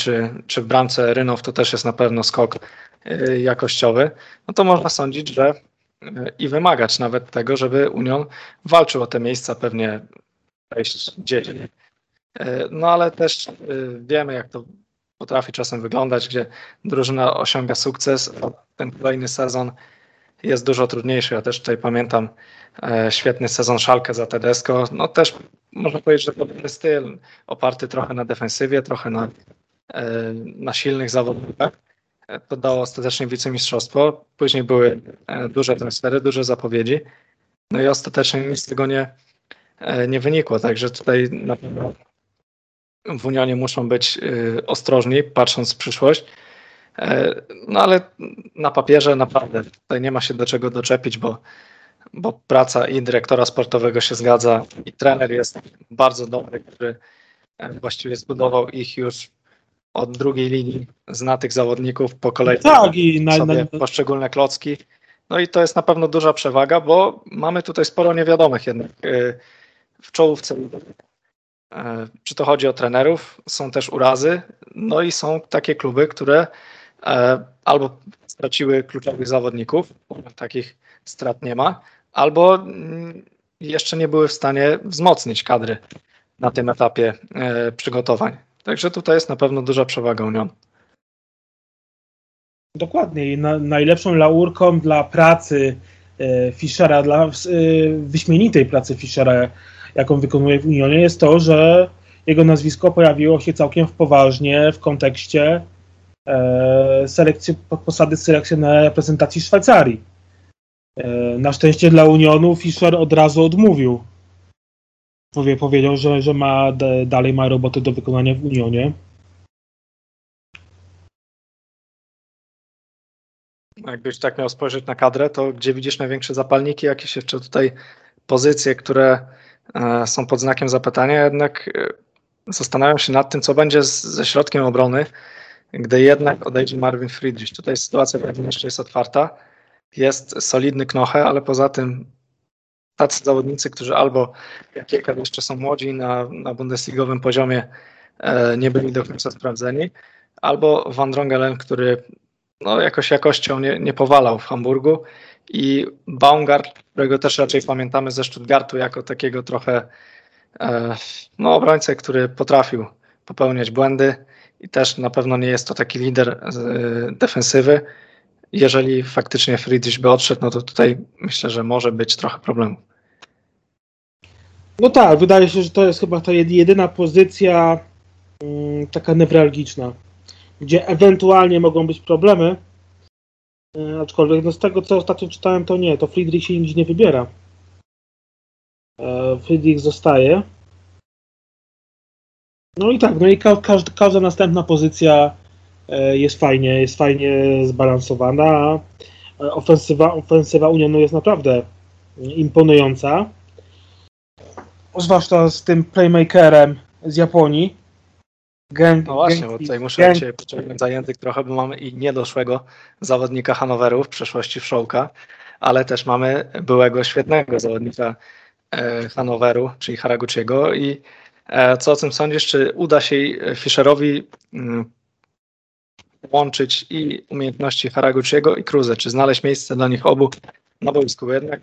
czy w bramce Rynow, to też jest na pewno skok jakościowy, no to można sądzić, że i wymagać nawet tego, żeby Union walczył o te miejsca pewnie 6-10. No ale też wiemy, jak to potrafi czasem wyglądać, gdzie drużyna osiąga sukces, a ten kolejny sezon jest dużo trudniejszy. Ja też tutaj pamiętam świetny sezon Schalke za Tedesco. No też można powiedzieć, że podobny styl, oparty trochę na defensywie, trochę na silnych zawodnikach. To dało ostatecznie wicemistrzostwo. Później były duże transfery, duże zapowiedzi. No i ostatecznie nic z tego nie wynikło. Także tutaj na pewno w Unionie muszą być ostrożni, patrząc w przyszłość. No ale na papierze naprawdę tutaj nie ma się do czego doczepić, bo praca i dyrektora sportowego się zgadza i trener jest bardzo dobry, który właściwie zbudował ich już od drugiej linii, zna tych zawodników po kolei, tak, i poszczególne klocki. No i to jest na pewno duża przewaga, bo mamy tutaj sporo niewiadomych jednak w czołówce. Czy to chodzi o trenerów, są też urazy, no i są takie kluby, które albo straciły kluczowych zawodników, takich strat nie ma, albo jeszcze nie były w stanie wzmocnić kadry na tym etapie przygotowań. Także tutaj jest na pewno duża przewaga Union. Dokładnie. Najlepszą laurką dla pracy Fischera, dla wyśmienitej pracy Fischera, jaką wykonuje w Unionie, jest to, że jego nazwisko pojawiło się całkiem poważnie w kontekście posady selekcjonera reprezentacji Szwajcarii. Na szczęście dla Unionu Fischer od razu odmówił. Powiedział, że dalej ma roboty do wykonania w Unionie. Jakbyś tak miał spojrzeć na kadrę, to gdzie widzisz największe zapalniki, jakieś jeszcze tutaj pozycje, które są pod znakiem zapytania, jednak zastanawiam się nad tym, co będzie ze środkiem obrony, gdy jednak odejdzie Marvin Friedrich. Tutaj sytuacja pewnie jeszcze jest otwarta. Jest solidny Knoche, ale poza tym tacy zawodnicy, którzy albo kilka jeszcze są młodzi na bundesligowym poziomie, nie byli do końca sprawdzeni, albo Van Drongelen, który no, jakoś jakością nie powalał w Hamburgu, i Baumgart, którego też raczej pamiętamy ze Stuttgartu jako takiego trochę no, obrońcę, który potrafił popełniać błędy i też na pewno nie jest to taki lider defensywy. Jeżeli faktycznie Friedrich by odszedł, no to tutaj myślę, że może być trochę problemu. No tak, wydaje się, że to jest chyba ta jedyna pozycja taka newralgiczna, gdzie ewentualnie mogą być problemy, aczkolwiek no z tego, co ostatnio czytałem, to nie, to Friedrich się nigdzie nie wybiera. Friedrich zostaje. No i tak, no i każda następna pozycja jest fajnie zbalansowana. Ofensywa Unionu jest naprawdę imponująca. Zwłaszcza z tym playmakerem z Japonii. No właśnie, bo tutaj muszę cię pociągnąć za język trochę, bo mamy i niedoszłego zawodnika Hanoweru, w przeszłości Wszołka, ale też mamy byłego świetnego zawodnika Hanoweru, czyli Haraguchiego. I co o tym sądzisz, czy uda się Fischerowi łączyć i umiejętności Haraguchiego i Kruse, czy znaleźć miejsce dla nich obu na boisku? Jednak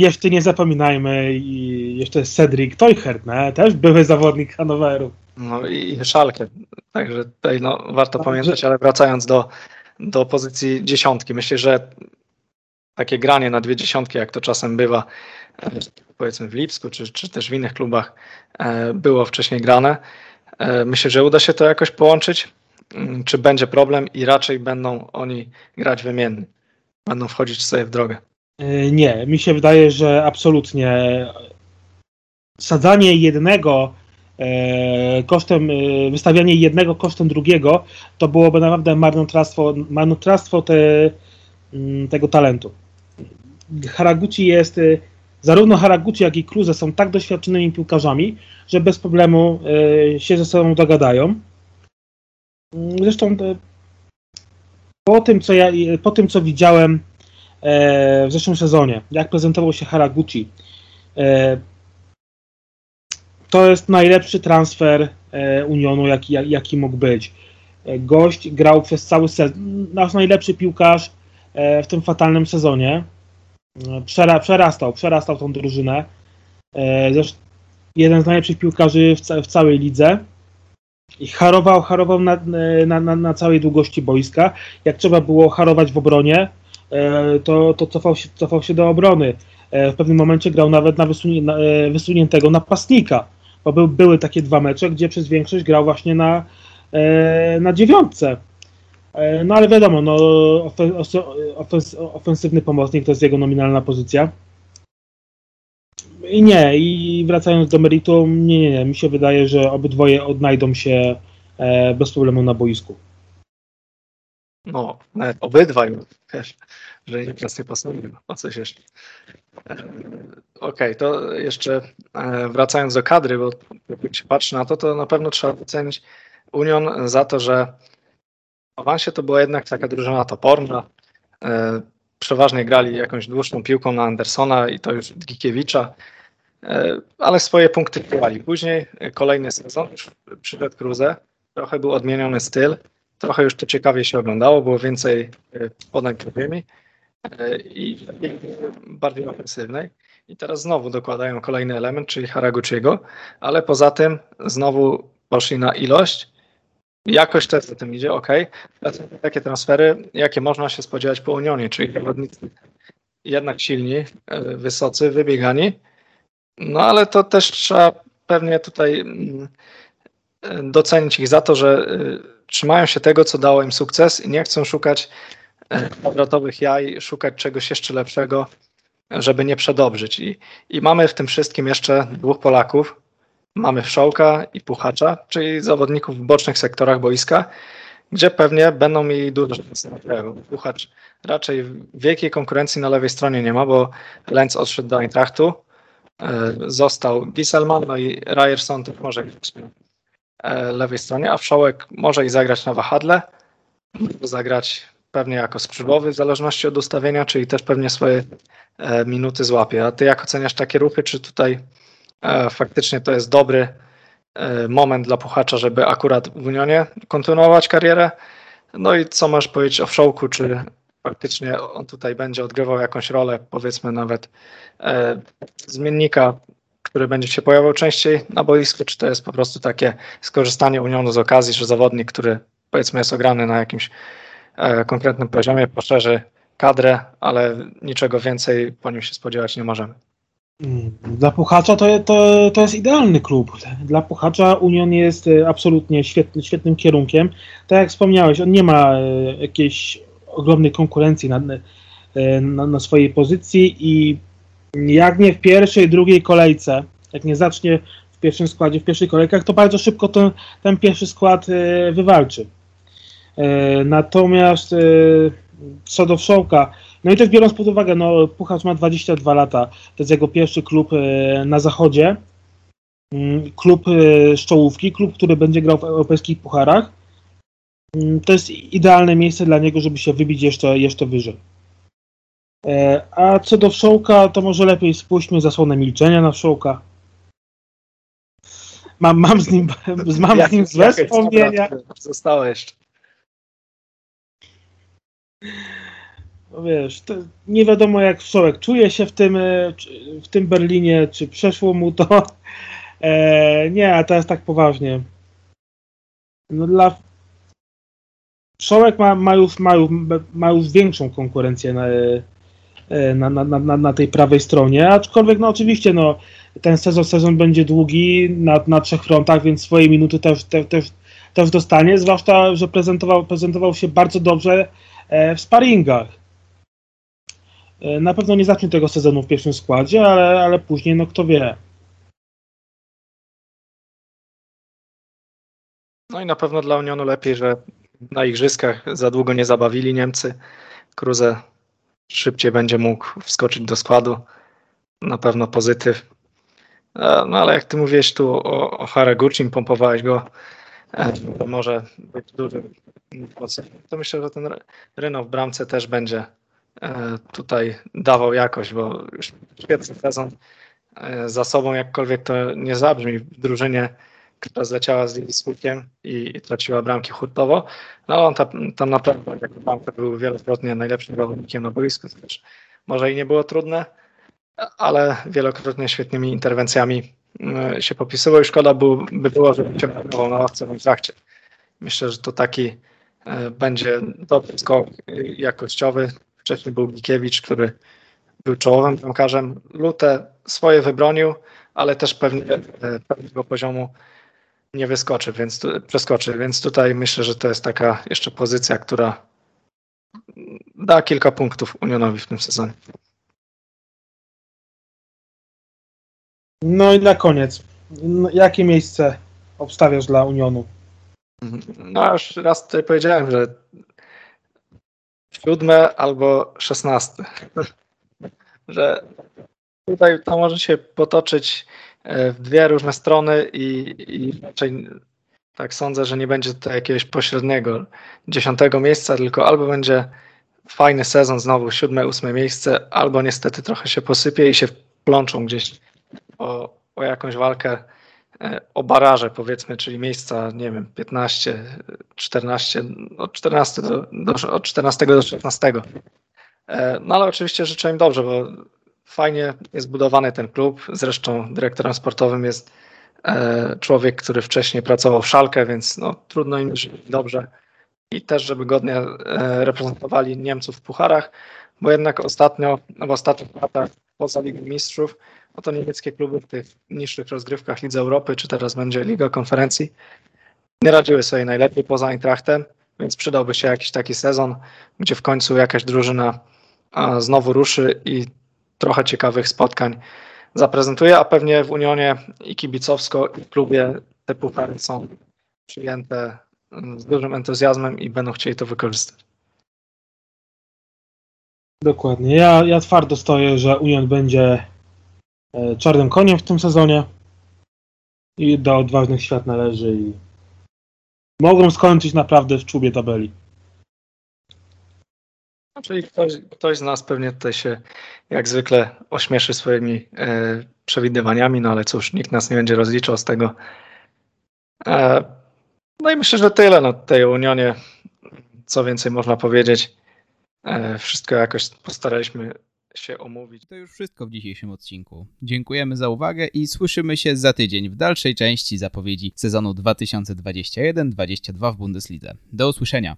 jeszcze nie zapominajmy, i jeszcze Cedric Teuchert, ne? Też były zawodnik Hanoweru. No i Schalke, także tutaj no, warto pamiętać, ale wracając do pozycji dziesiątki, myślę, że takie granie na dwie dziesiątki, jak to czasem bywa, powiedzmy w Lipsku, czy też w innych klubach było wcześniej grane. Myślę, że uda się to jakoś połączyć, czy będzie problem i raczej będą oni grać wymiennie, będą wchodzić sobie w drogę. Nie, mi się wydaje, że absolutnie sadzanie jednego kosztem, wystawianie jednego kosztem drugiego, to byłoby naprawdę marnotrawstwo tego talentu. Haraguchi jest, zarówno Haraguchi, jak i Kruse są tak doświadczonymi piłkarzami, że bez problemu się ze sobą dogadają. Zresztą po tym, co widziałem w zeszłym sezonie, jak prezentował się Haraguchi, to jest najlepszy transfer Unionu, jaki mógł być. Gość grał przez cały sezon, nasz najlepszy piłkarz w tym fatalnym sezonie. Przerastał tą drużynę. Zresztą jeden z najlepszych piłkarzy w całej lidze. I harował na całej długości boiska. Jak trzeba było harować w obronie, to cofał się do obrony. W pewnym momencie grał nawet na wysuniętego napastnika, bo były takie dwa mecze, gdzie przez większość grał właśnie na dziewiątce. No ale wiadomo, no, ofensywny pomocnik to jest jego nominalna pozycja. I wracając do meritum, nie, mi się wydaje, że obydwoje odnajdą się bez problemu na boisku. No, nawet obydwaj też, że nie teraz nie pasuje, o coś jeszcze. Okej, to jeszcze wracając do kadry, bo jak się patrzy na to na pewno trzeba docenić Union za to, że w awansie to była jednak taka drużyna toporna. Przeważnie grali jakąś dłuższą piłką na Andersona i to już Gikiewicza, ale swoje punkty grali. Później kolejny sezon, już przyszedł Kruse, trochę był odmieniony styl, trochę już to ciekawie się oglądało, było więcej podań prawymi i bardziej ofensywnej. I teraz znowu dokładają kolejny element, czyli Haraguchiego, ale poza tym znowu poszli na ilość. Jakoś też za tym idzie, okej. Takie transfery, jakie można się spodziewać po Unionie, czyli zawodnicy jednak silni, wysocy, wybiegani. No ale to też trzeba pewnie tutaj docenić ich za to, że trzymają się tego, co dało im sukces i nie chcą szukać kwadratowych jaj, szukać czegoś jeszcze lepszego, żeby nie przedobrzyć. I mamy w tym wszystkim jeszcze dwóch Polaków. Mamy Wszołka i Puchacza, czyli zawodników w bocznych sektorach boiska, gdzie pewnie będą mieli dużo szansy. Puchacz raczej wielkiej konkurencji na lewej stronie nie ma, bo Lenz odszedł do Eintrachtu, został Gieselman, no i Ryerson też może grać na lewej stronie, a Wszołek może i zagrać na wahadle, zagrać pewnie jako skrzydłowy w zależności od ustawienia, czyli też pewnie swoje minuty złapie. A ty jak oceniasz takie ruchy, czy tutaj faktycznie to jest dobry moment dla Puchacza, żeby akurat w Unionie kontynuować karierę. No i co masz powiedzieć o Wszołku, czy faktycznie on tutaj będzie odgrywał jakąś rolę, powiedzmy nawet zmiennika, który będzie się pojawiał częściej na boisku, czy to jest po prostu takie skorzystanie Unionu z okazji, że zawodnik, który powiedzmy jest ograny na jakimś konkretnym poziomie, poszerzy kadrę, ale niczego więcej po nim się spodziewać nie możemy. Dla Puchacza to jest idealny klub. Dla Puchacza Union jest absolutnie świetnym kierunkiem. Tak jak wspomniałeś, on nie ma jakiejś ogromnej konkurencji na swojej pozycji i jak nie w pierwszej, drugiej kolejce, jak nie zacznie w pierwszym składzie, w pierwszych kolejkach, to bardzo szybko ten pierwszy skład wywalczy. Natomiast co do Wszołka, no i też biorąc pod uwagę, no Puchacz ma 22 lata, to jest jego pierwszy klub na zachodzie, klub z czołówki, klub, który będzie grał w europejskich pucharach, to jest idealne miejsce dla niego, żeby się wybić jeszcze wyżej. A co do Wszołka, to może lepiej spuśćmy zasłonę milczenia na Wszołka. Mam z nim złe wspomnienia. Zostało jeszcze. Wiesz, to nie wiadomo jak Wszołek czuje się w tym Berlinie, czy przeszło mu to. Nie, a teraz tak poważnie. No dla Wszołek ma już większą konkurencję na tej prawej stronie, aczkolwiek no oczywiście no, ten sezon będzie długi na trzech frontach, więc swoje minuty też dostanie, zwłaszcza, że prezentował się bardzo dobrze w sparingach. Na pewno nie zacznie tego sezonu w pierwszym składzie, ale później no kto wie. No i na pewno dla Unionu lepiej, że na igrzyskach za długo nie zabawili Niemcy. Kruse szybciej będzie mógł wskoczyć do składu. Na pewno pozytyw. No ale jak ty mówiłeś tu o Haraguchim, pompowałeś go, to może być duży. To myślę, że ten Ryno w bramce też będzie tutaj dawał jakość, bo już świetny sezon za sobą, jakkolwiek to nie zabrzmi w drużynie, która zleciała z Ligi z Hukiem i traciła bramki hurtowo. No on tam naprawdę był wielokrotnie najlepszym zawodnikiem na boisku. Może i nie było trudne, ale wielokrotnie świetnymi interwencjami się popisywał i szkoda by było, żeby się pojawiał na ławce w trakcie. Myślę, że to taki będzie dobry skok jakościowy. Wcześniej był Gikiewicz, który był czołowym bramkarzem. Lute swoje wybronił, ale też pewnego poziomu nie wyskoczy, więc przeskoczy. Więc tutaj myślę, że to jest taka jeszcze pozycja, która da kilka punktów Unionowi w tym sezonie. No i na koniec. Jakie miejsce obstawiasz dla Unionu? No już raz tutaj powiedziałem, że 7 albo 16. Że tutaj to może się potoczyć w dwie różne strony i raczej tak sądzę, że nie będzie tutaj jakiegoś pośredniego 10 miejsca, tylko albo będzie fajny sezon, znowu 7-8 miejsce, albo niestety trochę się posypie i się plączą gdzieś o jakąś walkę o baraże powiedzmy, czyli miejsca, nie wiem, 15, 14, od 14 do 16. No ale oczywiście życzę im dobrze, bo fajnie jest budowany ten klub. Zresztą dyrektorem sportowym jest człowiek, który wcześniej pracował w Schalke, więc no, trudno im żyć dobrze. I też, żeby godnie reprezentowali Niemców w pucharach, bo jednak w ostatnich latach poza Ligą Mistrzów, no to niemieckie kluby w tych niższych rozgrywkach Lidze Europy, czy teraz będzie Liga Konferencji, nie radziły sobie najlepiej poza Eintrachtem, więc przydałby się jakiś taki sezon, gdzie w końcu jakaś drużyna znowu ruszy i trochę ciekawych spotkań zaprezentuje, a pewnie w Unionie i kibicowsko, i w klubie te puchary są przyjęte z dużym entuzjazmem i będą chcieli to wykorzystać. Dokładnie. Ja twardo stoję, że Union będzie czarnym koniem w tym sezonie i do odważnych świat należy i mogą skończyć naprawdę w czubie tabeli. Czyli ktoś z nas pewnie tutaj się jak zwykle ośmieszy swoimi przewidywaniami, no ale cóż, nikt nas nie będzie rozliczał z tego, No i myślę, że tyle na tej Unionie. Co więcej można powiedzieć. Wszystko jakoś postaraliśmy się omówić. To już wszystko w dzisiejszym odcinku. Dziękujemy za uwagę i słyszymy się za tydzień w dalszej części zapowiedzi sezonu 2021-22 w Bundeslidze. Do usłyszenia.